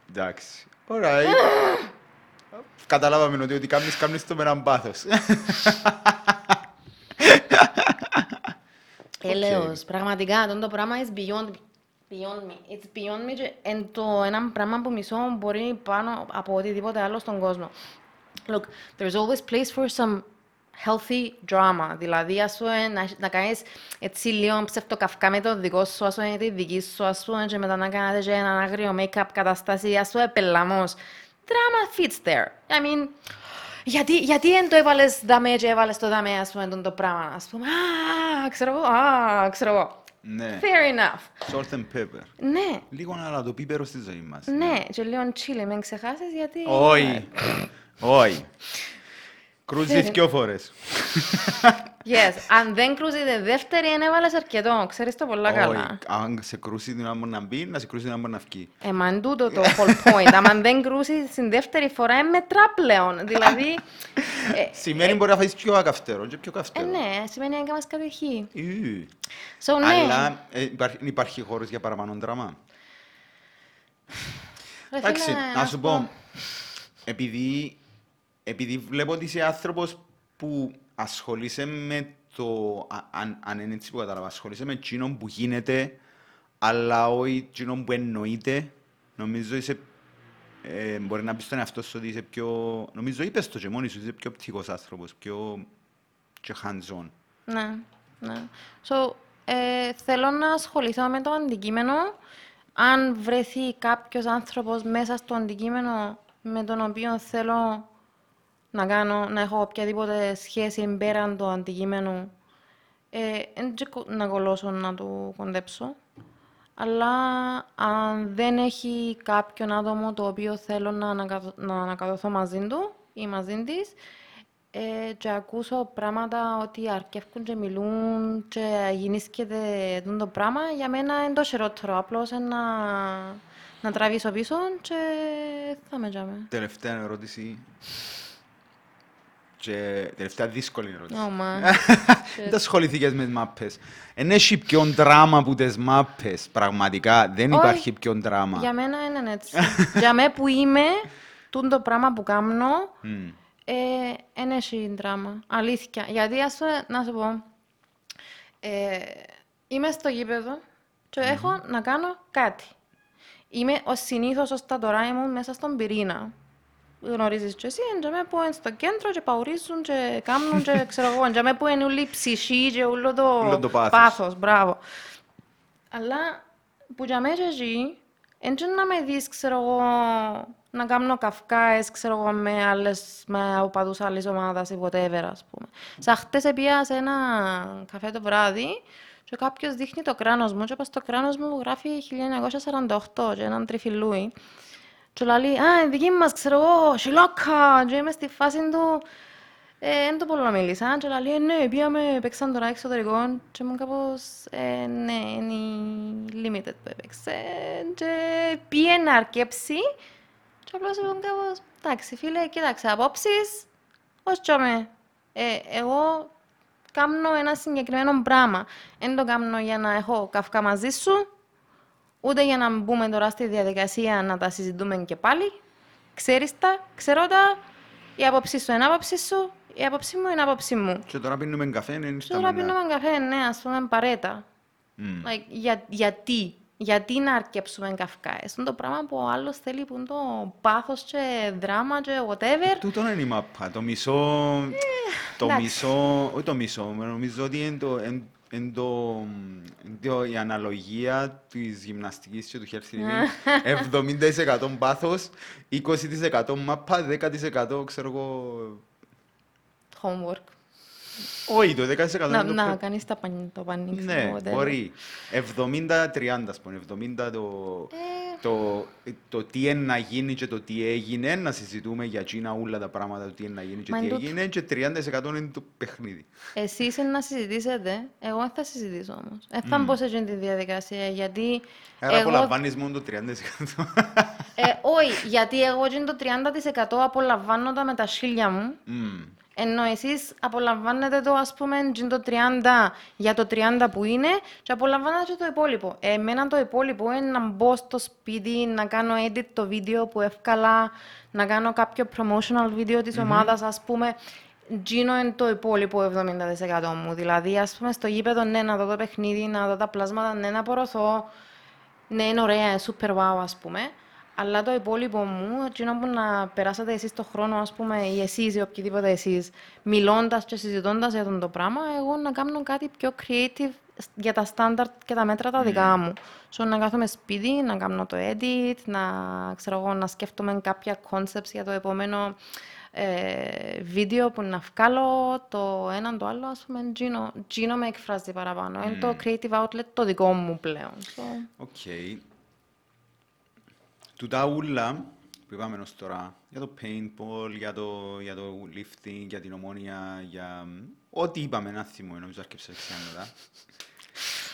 Εντάξει. Ωραία. Καταλάβαμε ότι κάνεις το με έναν πάθος. Έλεος, πραγματικά, αυτό το πράγμα είναι beyond me. It's beyond me και είναι ένα πράγμα που μισώ μπορεί πάνω από οτιδήποτε άλλο στον κόσμο. Look, there's always place for some healthy drama. Δηλαδή, ας πούμε, να κάνεις έτσι λίγο ψευτοκαυκά με το δικό σου, ας πούμε, τη δική σου, ας πούμε, και μετά να κάνετε έναν άγριο make-up καταστάση, ας πούμε, πελαμός. Drama fits there. I mean... Γιατί δεν το έβαλες δαμέ και έβαλες το δαμέ, ας πούμε, το πράγμα, ας πούμε, ξέρω εγώ. Ναι. Fair enough. Salt and pepper. Ναι. Λίγο να το πίπερο στη ζωή μας. Ναι, και λίγο chili, μην ξεχάσεις γιατί... Όχι. Κρούζεις δυο φορές. Yes, αν δεν κρούζεται δεύτερη, δεν έβαλες αρκετό, ξέρεις το πολλά καλά. Αν σε κρούσει την άμα να μπει, να σε κρούσει την άμα να βγει. Εμάν τούτο το whole point. Αν δεν κρούσει την δεύτερη φορά, μετρά πλέον. Δηλαδή... Σημαίνει μπορεί να φάεις πιο ακαυτέρο και πιο καυτέρο. Ναι, σημαίνει να κάνεις κατεχή. Αλλά υπάρχει χώρος για παραπάνω δράμα. Εντάξει, να σου πω, Επειδή βλέπω ότι είσαι άνθρωπος που ασχολείσαι με το... Αν είναι έτσι που καταλαβαίνω, ασχολείσαι με εκείνον που γίνεται, αλλά όχι εκείνον που εννοείται. Νομίζω είσαι... μπορεί να πεις στον εαυτό σου ότι είσαι πιο... Νομίζω είπες το και μόνοι σου, είσαι πιο πτυχικός άνθρωπος, πιο hands-on. Ναι, ναι. So, θέλω να ασχοληθώ με το αντικείμενο. Αν βρεθεί κάποιος άνθρωπος μέσα στο αντικείμενο με τον οποίο θέλω να κάνω, να έχω οποιαδήποτε σχέση πέραν του αντικείμενου, να κολλώσω να του κοντέψω. Αλλά αν δεν έχει κάποιον άτομο το οποίο θέλω να ανακατωθώ μαζί του ή μαζί της, και ακούσω πράγματα ότι αρκεύκουν και μιλούν και γινήσκεται το πράγμα, για μένα είναι το χειρότερο. Απλώς να τραβήσω πίσω και θα με τζάμε. Τελευταία ερώτηση. Και τελευταία δύσκολη ερώτηση. Δεν ασχοληθήκες με τις μάπες. Εν έχει πιο δράμα από τις μάπες, πραγματικά. Δεν υπάρχει πιο δράμα. Για μένα είναι έτσι. Για μένα που είμαι, το πράγμα που κάνω, εν έχει δράμα. Αλήθεια. Γιατί, να σου πω, είμαι στο γήπεδο και έχω να κάνω κάτι. Είμαι ως συνήθως ως τα τώρα ήμουν μέσα στον πυρήνα. Γνωρίζεις και εσύ, εντιαμέ που είναι στο κέντρο και παουρίζουν και κάνουν και ξέρω εγώ, εντιαμέ που είναι όλη η ψυχή και όλο το πάθος, μπράβο. Αλλά που για μένα εκεί, έτσι να με δεις, ξέρω εγώ, να κάνω καυκάες, ξέρω εγώ, με άλλες, με οπαδούς άλλης ομάδας ή whatever, ας πούμε. Σαν χτες έπια σε ένα καφέ το βράδυ και κάποιος δείχνει το κράνος μου και είπα στο κράνος μου που γράφει 1948 και έναν τριφυλούι. Και λέει, «Α, δική μας, ξέρω εγώ, σιλόκα!» Και είμαι στη φάση του... Εν το πολλού να μιλήσα. Και λέει, «Ναι, πήγαμε, παίξαν τώρα εξωτερικών». Και ήμουν κάπως, «Ναι, είναι η limited που έπαιξε». Και πήγε να αρκέψει. Και απλώς ήμουν κάπως, «Εντάξει, φίλε, κοίταξε, απόψεις, ως τσάμε. Εγώ κάνω ένα συγκεκριμένο πράγμα. Εν το κάνω για να έχω καυκά μαζί σου, ούτε για να μπούμε τώρα στη διαδικασία να τα συζητούμε και πάλι. Ξέρεις τα, ξέρω τα, η άποψή σου είναι άποψή σου, η άποψή μου είναι άποψή μου. Και τώρα πίνουμε καφέ, ναι, και τώρα πίνουμε καφέ, ναι, ας πούμε, παρέτα. Like, γιατί να αρκέψουμε καυκάες, είναι το πράγμα που ο άλλος θέλει, που είναι το πάθος και δράμα και whatever. Τούτο είναι η μαπά, το μισό, όχι το μισό, νομίζω ότι είναι το... Η αναλογία της γυμναστικής και του χέρσινης, 70% πάθος, 20% μάπα, 10% ξέρω εγώ... Homework. Όχι, το 10% είναι το... Να κάνεις το πανίξι. Ναι, μπορεί. 70-30, ας πούμε. 70 το τι είναι να γίνει και το τι έγινε, να συζητούμε για εκείνα όλα τα πράγματα, το τι είναι να γίνει και τι έγινε, και 30% είναι το παιχνίδι. Εσείς να συζητήσετε, εγώ δεν θα συζητήσω όμως. Δεν θα μπω σε εκείνη τη διαδικασία, γιατί... Άρα απολαμβάνεις μόνο το 30%. Όχι, γιατί εγώ εκείνη το 30% απολαμβάνω τα με τα σχίλια μου. Ενώ εσείς απολαμβάνετε το, ας πούμε, το 30 για το 30 που είναι και απολαμβάνετε το υπόλοιπο. Εμένα το υπόλοιπο είναι να μπω στο σπίτι, να κάνω edit το βίντεο που εύκολα, να κάνω κάποιο promotional video της ομάδας, ας πούμε. Τζίνο είναι το υπόλοιπο 70% μου. Δηλαδή, ας πούμε, στο γήπεδο, ναι, να δω το παιχνίδι, να δω τα πλάσματα, ναι, να πορωθώ. Ναι, είναι ωραία, είναι super wow, ας πούμε. Αλλά το υπόλοιπο μου, εκείνο που να περάσατε εσείς το χρόνο, ας πούμε, ή εσείς ή οποιοδήποτε εσείς, μιλώντας και συζητώντας για το πράγμα, εγώ να κάνω κάτι πιο creative για τα standard και τα μέτρα τα δικά μου. So, να κάθομαι σπίτι, να κάνω το edit, να σκέφτομαι κάποια concepts για το επόμενο βίντεο που να βγάλω, το έναν το άλλο, ας πούμε, εκείνο με εκφράζει παραπάνω. Είναι το creative outlet το δικό μου πλέον. Okay. Τούτα ούλα που είπαμε ως τώρα, για το paintball, για το lifting, για την Ομόνοια, για ό,τι είπαμε, ένα θυμό, νομίζω αρκεψε Αλεξάνδρα.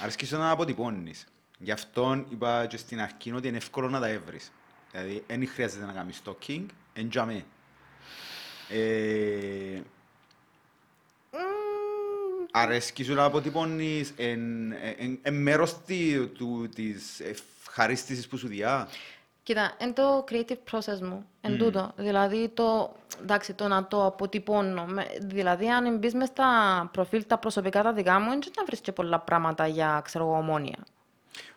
Αρκεψε να αποτυπώνεις. Γι' αυτόν είπα και στην αρχή ότι είναι εύκολο να τα έβρεις. Δηλαδή, δεν χρειάζεται να κάνεις stalking, εν τζαμέ. Αρέσκει σου να αποτυπώνεις εν μέρος της ευχαρίστησης που σου διά. Κοίτα, είναι το creative process μου, εν τούτο. Δηλαδή, εντάξει, το να το αποτυπώνω. Δηλαδή, αν μπεις μες στα προφίλ τα προσωπικά τα δικά μου, δεν θα βρεις και πολλά πράγματα για, ξέρω εγώ, Ομόνοια.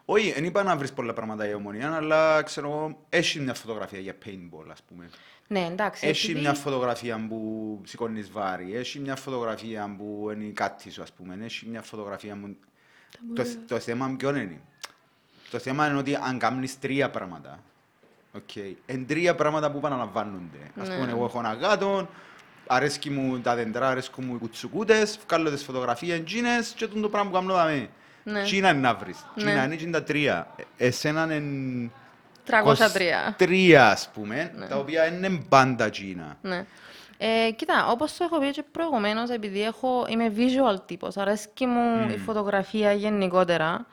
Όχι, δεν είπα να βρεις πολλά πράγματα για Ομόνοια, αλλά, ξέρω εγώ, έχει μια φωτογραφία για paintball, ας πούμε. Ναι, εντάξει. Έχει μια φωτογραφία που σηκώνεις βάρη, έχει μια φωτογραφία που είναι κάτι σου, ας πούμε. Έχει μια φωτογραφία που... Το θέμα ποιο είναι. Το θέμα είναι ότι αν κάνεις τρία πράγματα, okay. Εν τρία πράγματα που επαναλαμβάνονται. Ναι. Ας πούμε, εγώ έχω ένα γάτο, αρέσκει μου τα δέντρα, αρέσκουν μου οι κουτσουκούτες, βγάλω τις φωτογραφίες εγγίνες και το πράγμα που κάνω δαμέ. Ναι. Τι είναι να βρεις, τι είναι τα τρία. Εσέναν εν... 303, ας πούμε, ναι. Τα οποία είναι πάντα εκείνα. Ναι. Κοίτα, όπως το έχω πει και προηγουμένως, επειδή είμαι visual τύπος, αρέσκει μου η φωτογραφία γενικότερα.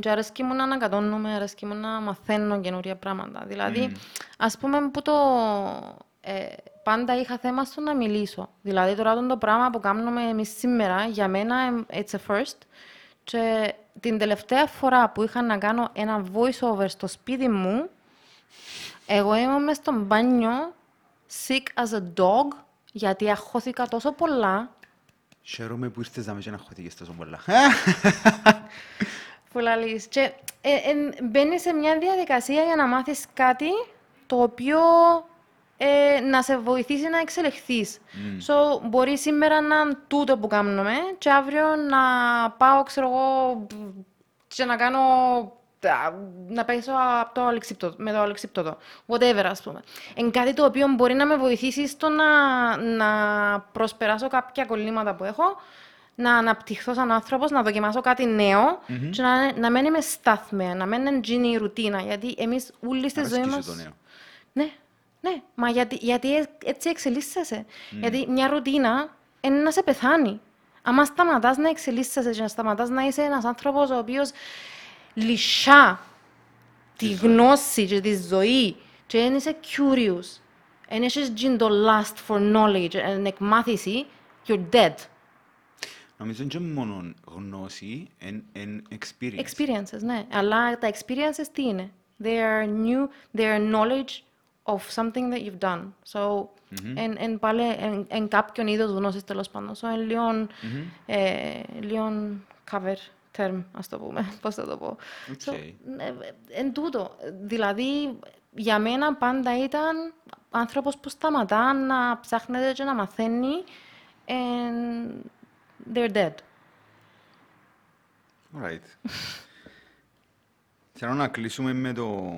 Και αρέσκει μου να ανακατώνουμε, αρέσκει μου να μαθαίνω καινούργια πράγματα. Δηλαδή, ας πούμε, που το πάντα είχα θέμα στο να μιλήσω. Δηλαδή, τώρα το πράγμα που κάνουμε εμείς σήμερα, για μένα, it's a first. Και την τελευταία φορά που είχα να κάνω ένα voice-over στο σπίτι μου, εγώ ήμουν μες στο μπάνιο, sick as a dog, γιατί αγχώθηκα τόσο πολλά. Χαίρομαι που ήρθες να με και να αγχώθηκες τόσο πολλά. Φουλαλής. Και μπαίνεις σε μια διαδικασία για να μάθεις κάτι το οποίο να σε βοηθήσει να εξελιχθείς. So, μπορεί σήμερα να είναι τούτο που κάνουμε και αύριο να πάω, ξέρω εγώ, και να κάνω... να πέσω από το αλεξίπτωτο, με το αλεξίπτωτο, whatever, ας πούμε. Είναι κάτι το οποίο μπορεί να με βοηθήσει στο να προσπεράσω κάποια κολλήματα που έχω, να αναπτυχθώ σαν άνθρωπος, να δοκιμάσω κάτι νέο και να μην είμαι στάθμια, να μην γίνει η ρουτίνα, γιατί εμείς όλοι στη ζωή μας... το νέο. Ναι, ναι, μα γιατί έτσι εξελίσσεσαι. Γιατί μια ρουτίνα είναι να σε πεθάνει. Αν σταματάς να εξελίσσεσαι και να σταματάς να είσαι ένας άνθρωπος ο οποίος λυσά τη γνώση και τη ζωή και αν είσαι curious, αν έχεις το lust for knowledge, αν εκμάθηση, you're dead. Νομίζω και μόνο γνώση and experience. Experiences, ναι. Αλλά τα experiences τι είναι? They are new, they are knowledge of something that you've done. So, πάλι, εν κάποιον είδος γνώσης τέλος πάντων. So, λιόν cover. Term, ας το πούμε, πώς θα το πω. Okay. So, εν τούτο, δηλαδή, για μένα πάντα ήταν άνθρωπος που σταματά να ψάχνεται και να μαθαίνει and they're dead. Alright. Θέλω να κλείσουμε με το...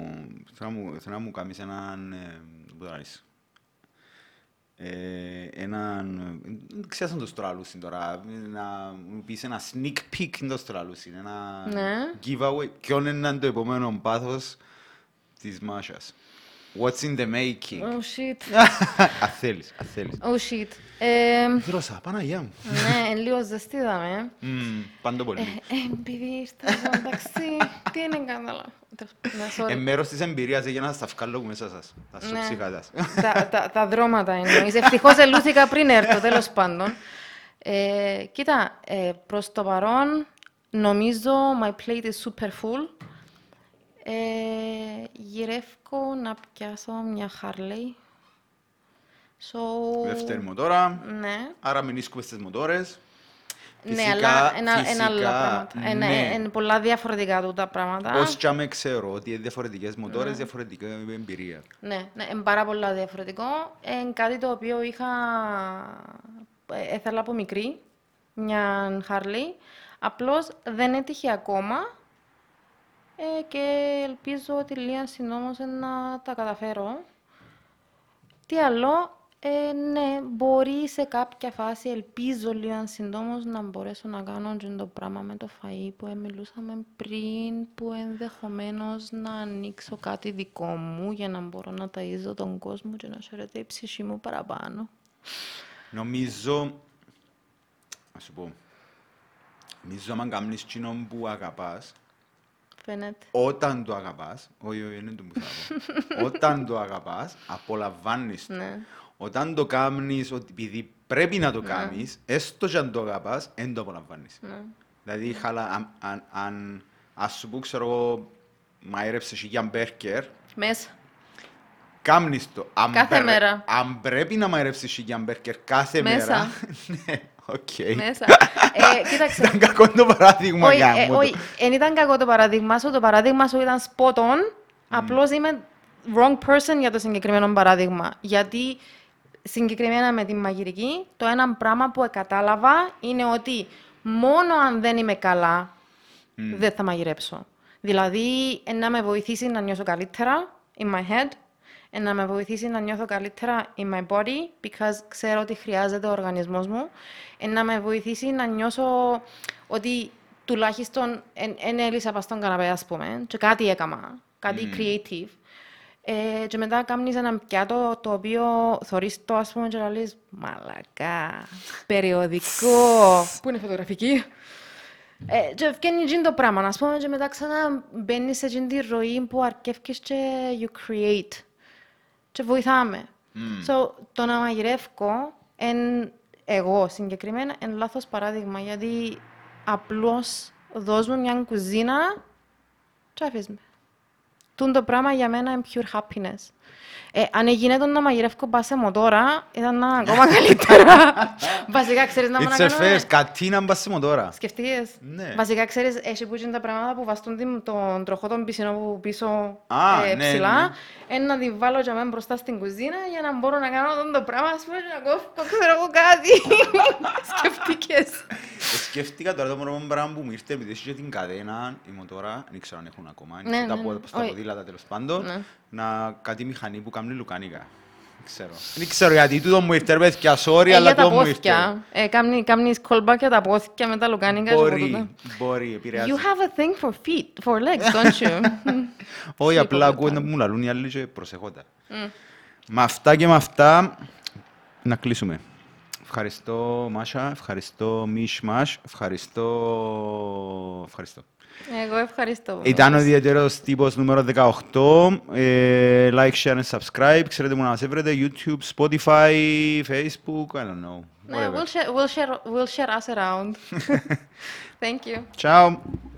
Θέλω να μου κάνεις έναν... Πού θα είσαι. Έναν... Ξέρασαν το στραλούσιν τώρα, να μου πεις ένα sneak peek είναι το στραλούσιν, ένα giveaway. Ποιον είναι το επόμενο πάθος της Μάσας? What's in the making? Oh shit. Αθέλεις, αθέλεις. Oh shit. Δρώσα, Παναγιά μου. Ναι, λίγο ζεστή δαμε. Παντοπολή. Επειδή ήρθα, εντάξει, τι είναι κατάλαβα. Μέρος της εμπειρίας για να σας τα βγάλω μέσα σας, τα ψυχά σας. Τα δρόματα εννοείς. Ευτυχώς ελούθηκα πριν έρθω, τέλος πάντων. Κοίτα, προς το παρόν, νομίζω my plate is super full. Γυρεύω να πιάσω μια Harley. Δεύτερη μοτόρα, άρα μην ίσκουμε στις μοτόρες. Φυσικά, ναι, αλλά είναι άλλα πράγματα. Είναι πολλά διαφορετικά τούτα πράγματα. Ως και άμε ξέρω ότι είναι διαφορετικές μοτόρες, διαφορετική εμπειρία. Ναι, είναι πάρα πολλά διαφορετικό. Είναι κάτι το οποίο είχα... Έθελα από μικρή, μια Harley. Απλώς δεν έτυχε ακόμα. Και ελπίζω ότι λίγα συνόμως να τα καταφέρω. Τι άλλο, ναι, μπορεί σε κάποια φάση, ελπίζω λίγα συντόμως, να μπορέσω να κάνω το πράγμα με το φαΐ που μιλούσαμε πριν, που ενδεχομένως να ανοίξω κάτι δικό μου για να μπορώ να ταΐζω τον κόσμο και να σωρείται η ψυχή μου παραπάνω. Νομίζω, ας σου πω, νομίζω αν κάνεις κοινό που αγαπάς, φαίνεται. Όταν το αγαπάς, όχι, είναι το που θα πω. Όταν το αγαπάς, απολαμβάνεις το. Ναι. Όταν το κάνεις, επειδή πρέπει να το κάνεις, έστω και αν το αγαπάς, δεν το απολαμβάνεις. Ναι. Δηλαδή, χαλά, αν σου πω, ξέρω εγώ, μαΐρεψε σιγιάν μπέρκερ. Μέσα. Κάμνεις το. Κάθε μέρα. Αν πρέπει να μαΐρεψεις σιγιάν μπέρκερ κάθε μέρα. Ναι, οκ. Μέσα. Κοίταξε. Ήταν κακό το παράδειγμα για μου. Όχι, δεν ήταν κακό το παράδειγμα σου. Το παράδειγμα σου ήταν spot on. Απλώς είμαι wrong person για το συγκεκριμένο παράδειγμα. Γιατί συγκεκριμένα με τη μαγειρική, το ένα πράγμα που κατάλαβα είναι ότι μόνο αν δεν είμαι καλά, δεν θα μαγειρέψω. Δηλαδή, να με βοηθήσει να νιώσω καλύτερα in my head, να με βοηθήσει να νιώθω καλύτερα in my body, because ξέρω ότι χρειάζεται ο οργανισμός μου, να με βοηθήσει να νιώσω ότι τουλάχιστον ένελυσα πας στον καναπέ, ας πούμε, και κάτι έκαμα, κάτι creative. Και μετά κάνεις ένα πιάτο το οποίο θωρείς το, ας πούμε, και λες, μαλακά, περιοδικό, που είναι φωτογραφική. Και ευκαινίζει το πράγμα, ας πούμε, και μετά ξανά μπαίνεις σε την ροή που αρκεύκεις και you create. Και βοηθάμε. So, το να μαγειρεύω, εγώ συγκεκριμένα, είναι λάθος παράδειγμα, γιατί απλώς δώσουμε μια κουζίνα και αφήσουμε. Τούν το πράγμα για μένα είναι pure happiness. Αν γίνεται να μαγειρεύω πάσε μοτόρα, ήταν ακόμα καλύτερα. Βασικά ξέρεις να μάνα κάνουμε. It's a fair, κατή να πάσε μοτόρα. Σκεφτείες. Βασικά ξέρεις, έχει που είναι τα πράγματα που βαστούν τον τροχό των πισινό πίσω ψηλά. Να τη βάλω για μένα μπροστά στην κουζίνα για να μπορώ να κάνω το πράγμα, ας πούμε, να κόφω, ξέρω εγώ κάτι. Σκεφτείες. Σκέφτηκα τώρα το μόνο πράγμα που μου ήρθε, επειδή είχε την καδένα, η μοτόρα, δεν ξέρω αν έχουν ακόμα, στα ποδήλατα τέλος πάντων, να κάτι μηχανή που κάνει λουκάνικα. Δεν ξέρω γιατί, τούτο μου ήρθε, παιδιά, sorry, αλλά το μου ήρθε. Κάνεις callback για τα πόθηκια με τα λουκάνικα. Μπορεί, επηρεάζει. You have a thing for feet, for legs, don't you? Όχι, απλά ακούω να μου λαλούν οι άλλοι και προσεχόντα. Με αυτά και με αυτά, να κλείσουμε. Ευχαριστώ, Μάσα, ευχαριστώ, Mish Mash, ευχαριστώ. Εγώ ευχαριστώ. Ήταν ο Ιδιαίτερος Τύπος νούμερο 18. Like, share and subscribe. Ξέρετε μου να μας έβρετε. YouTube, Spotify, Facebook, I don't know. We'll share us around. Thank you. Ciao.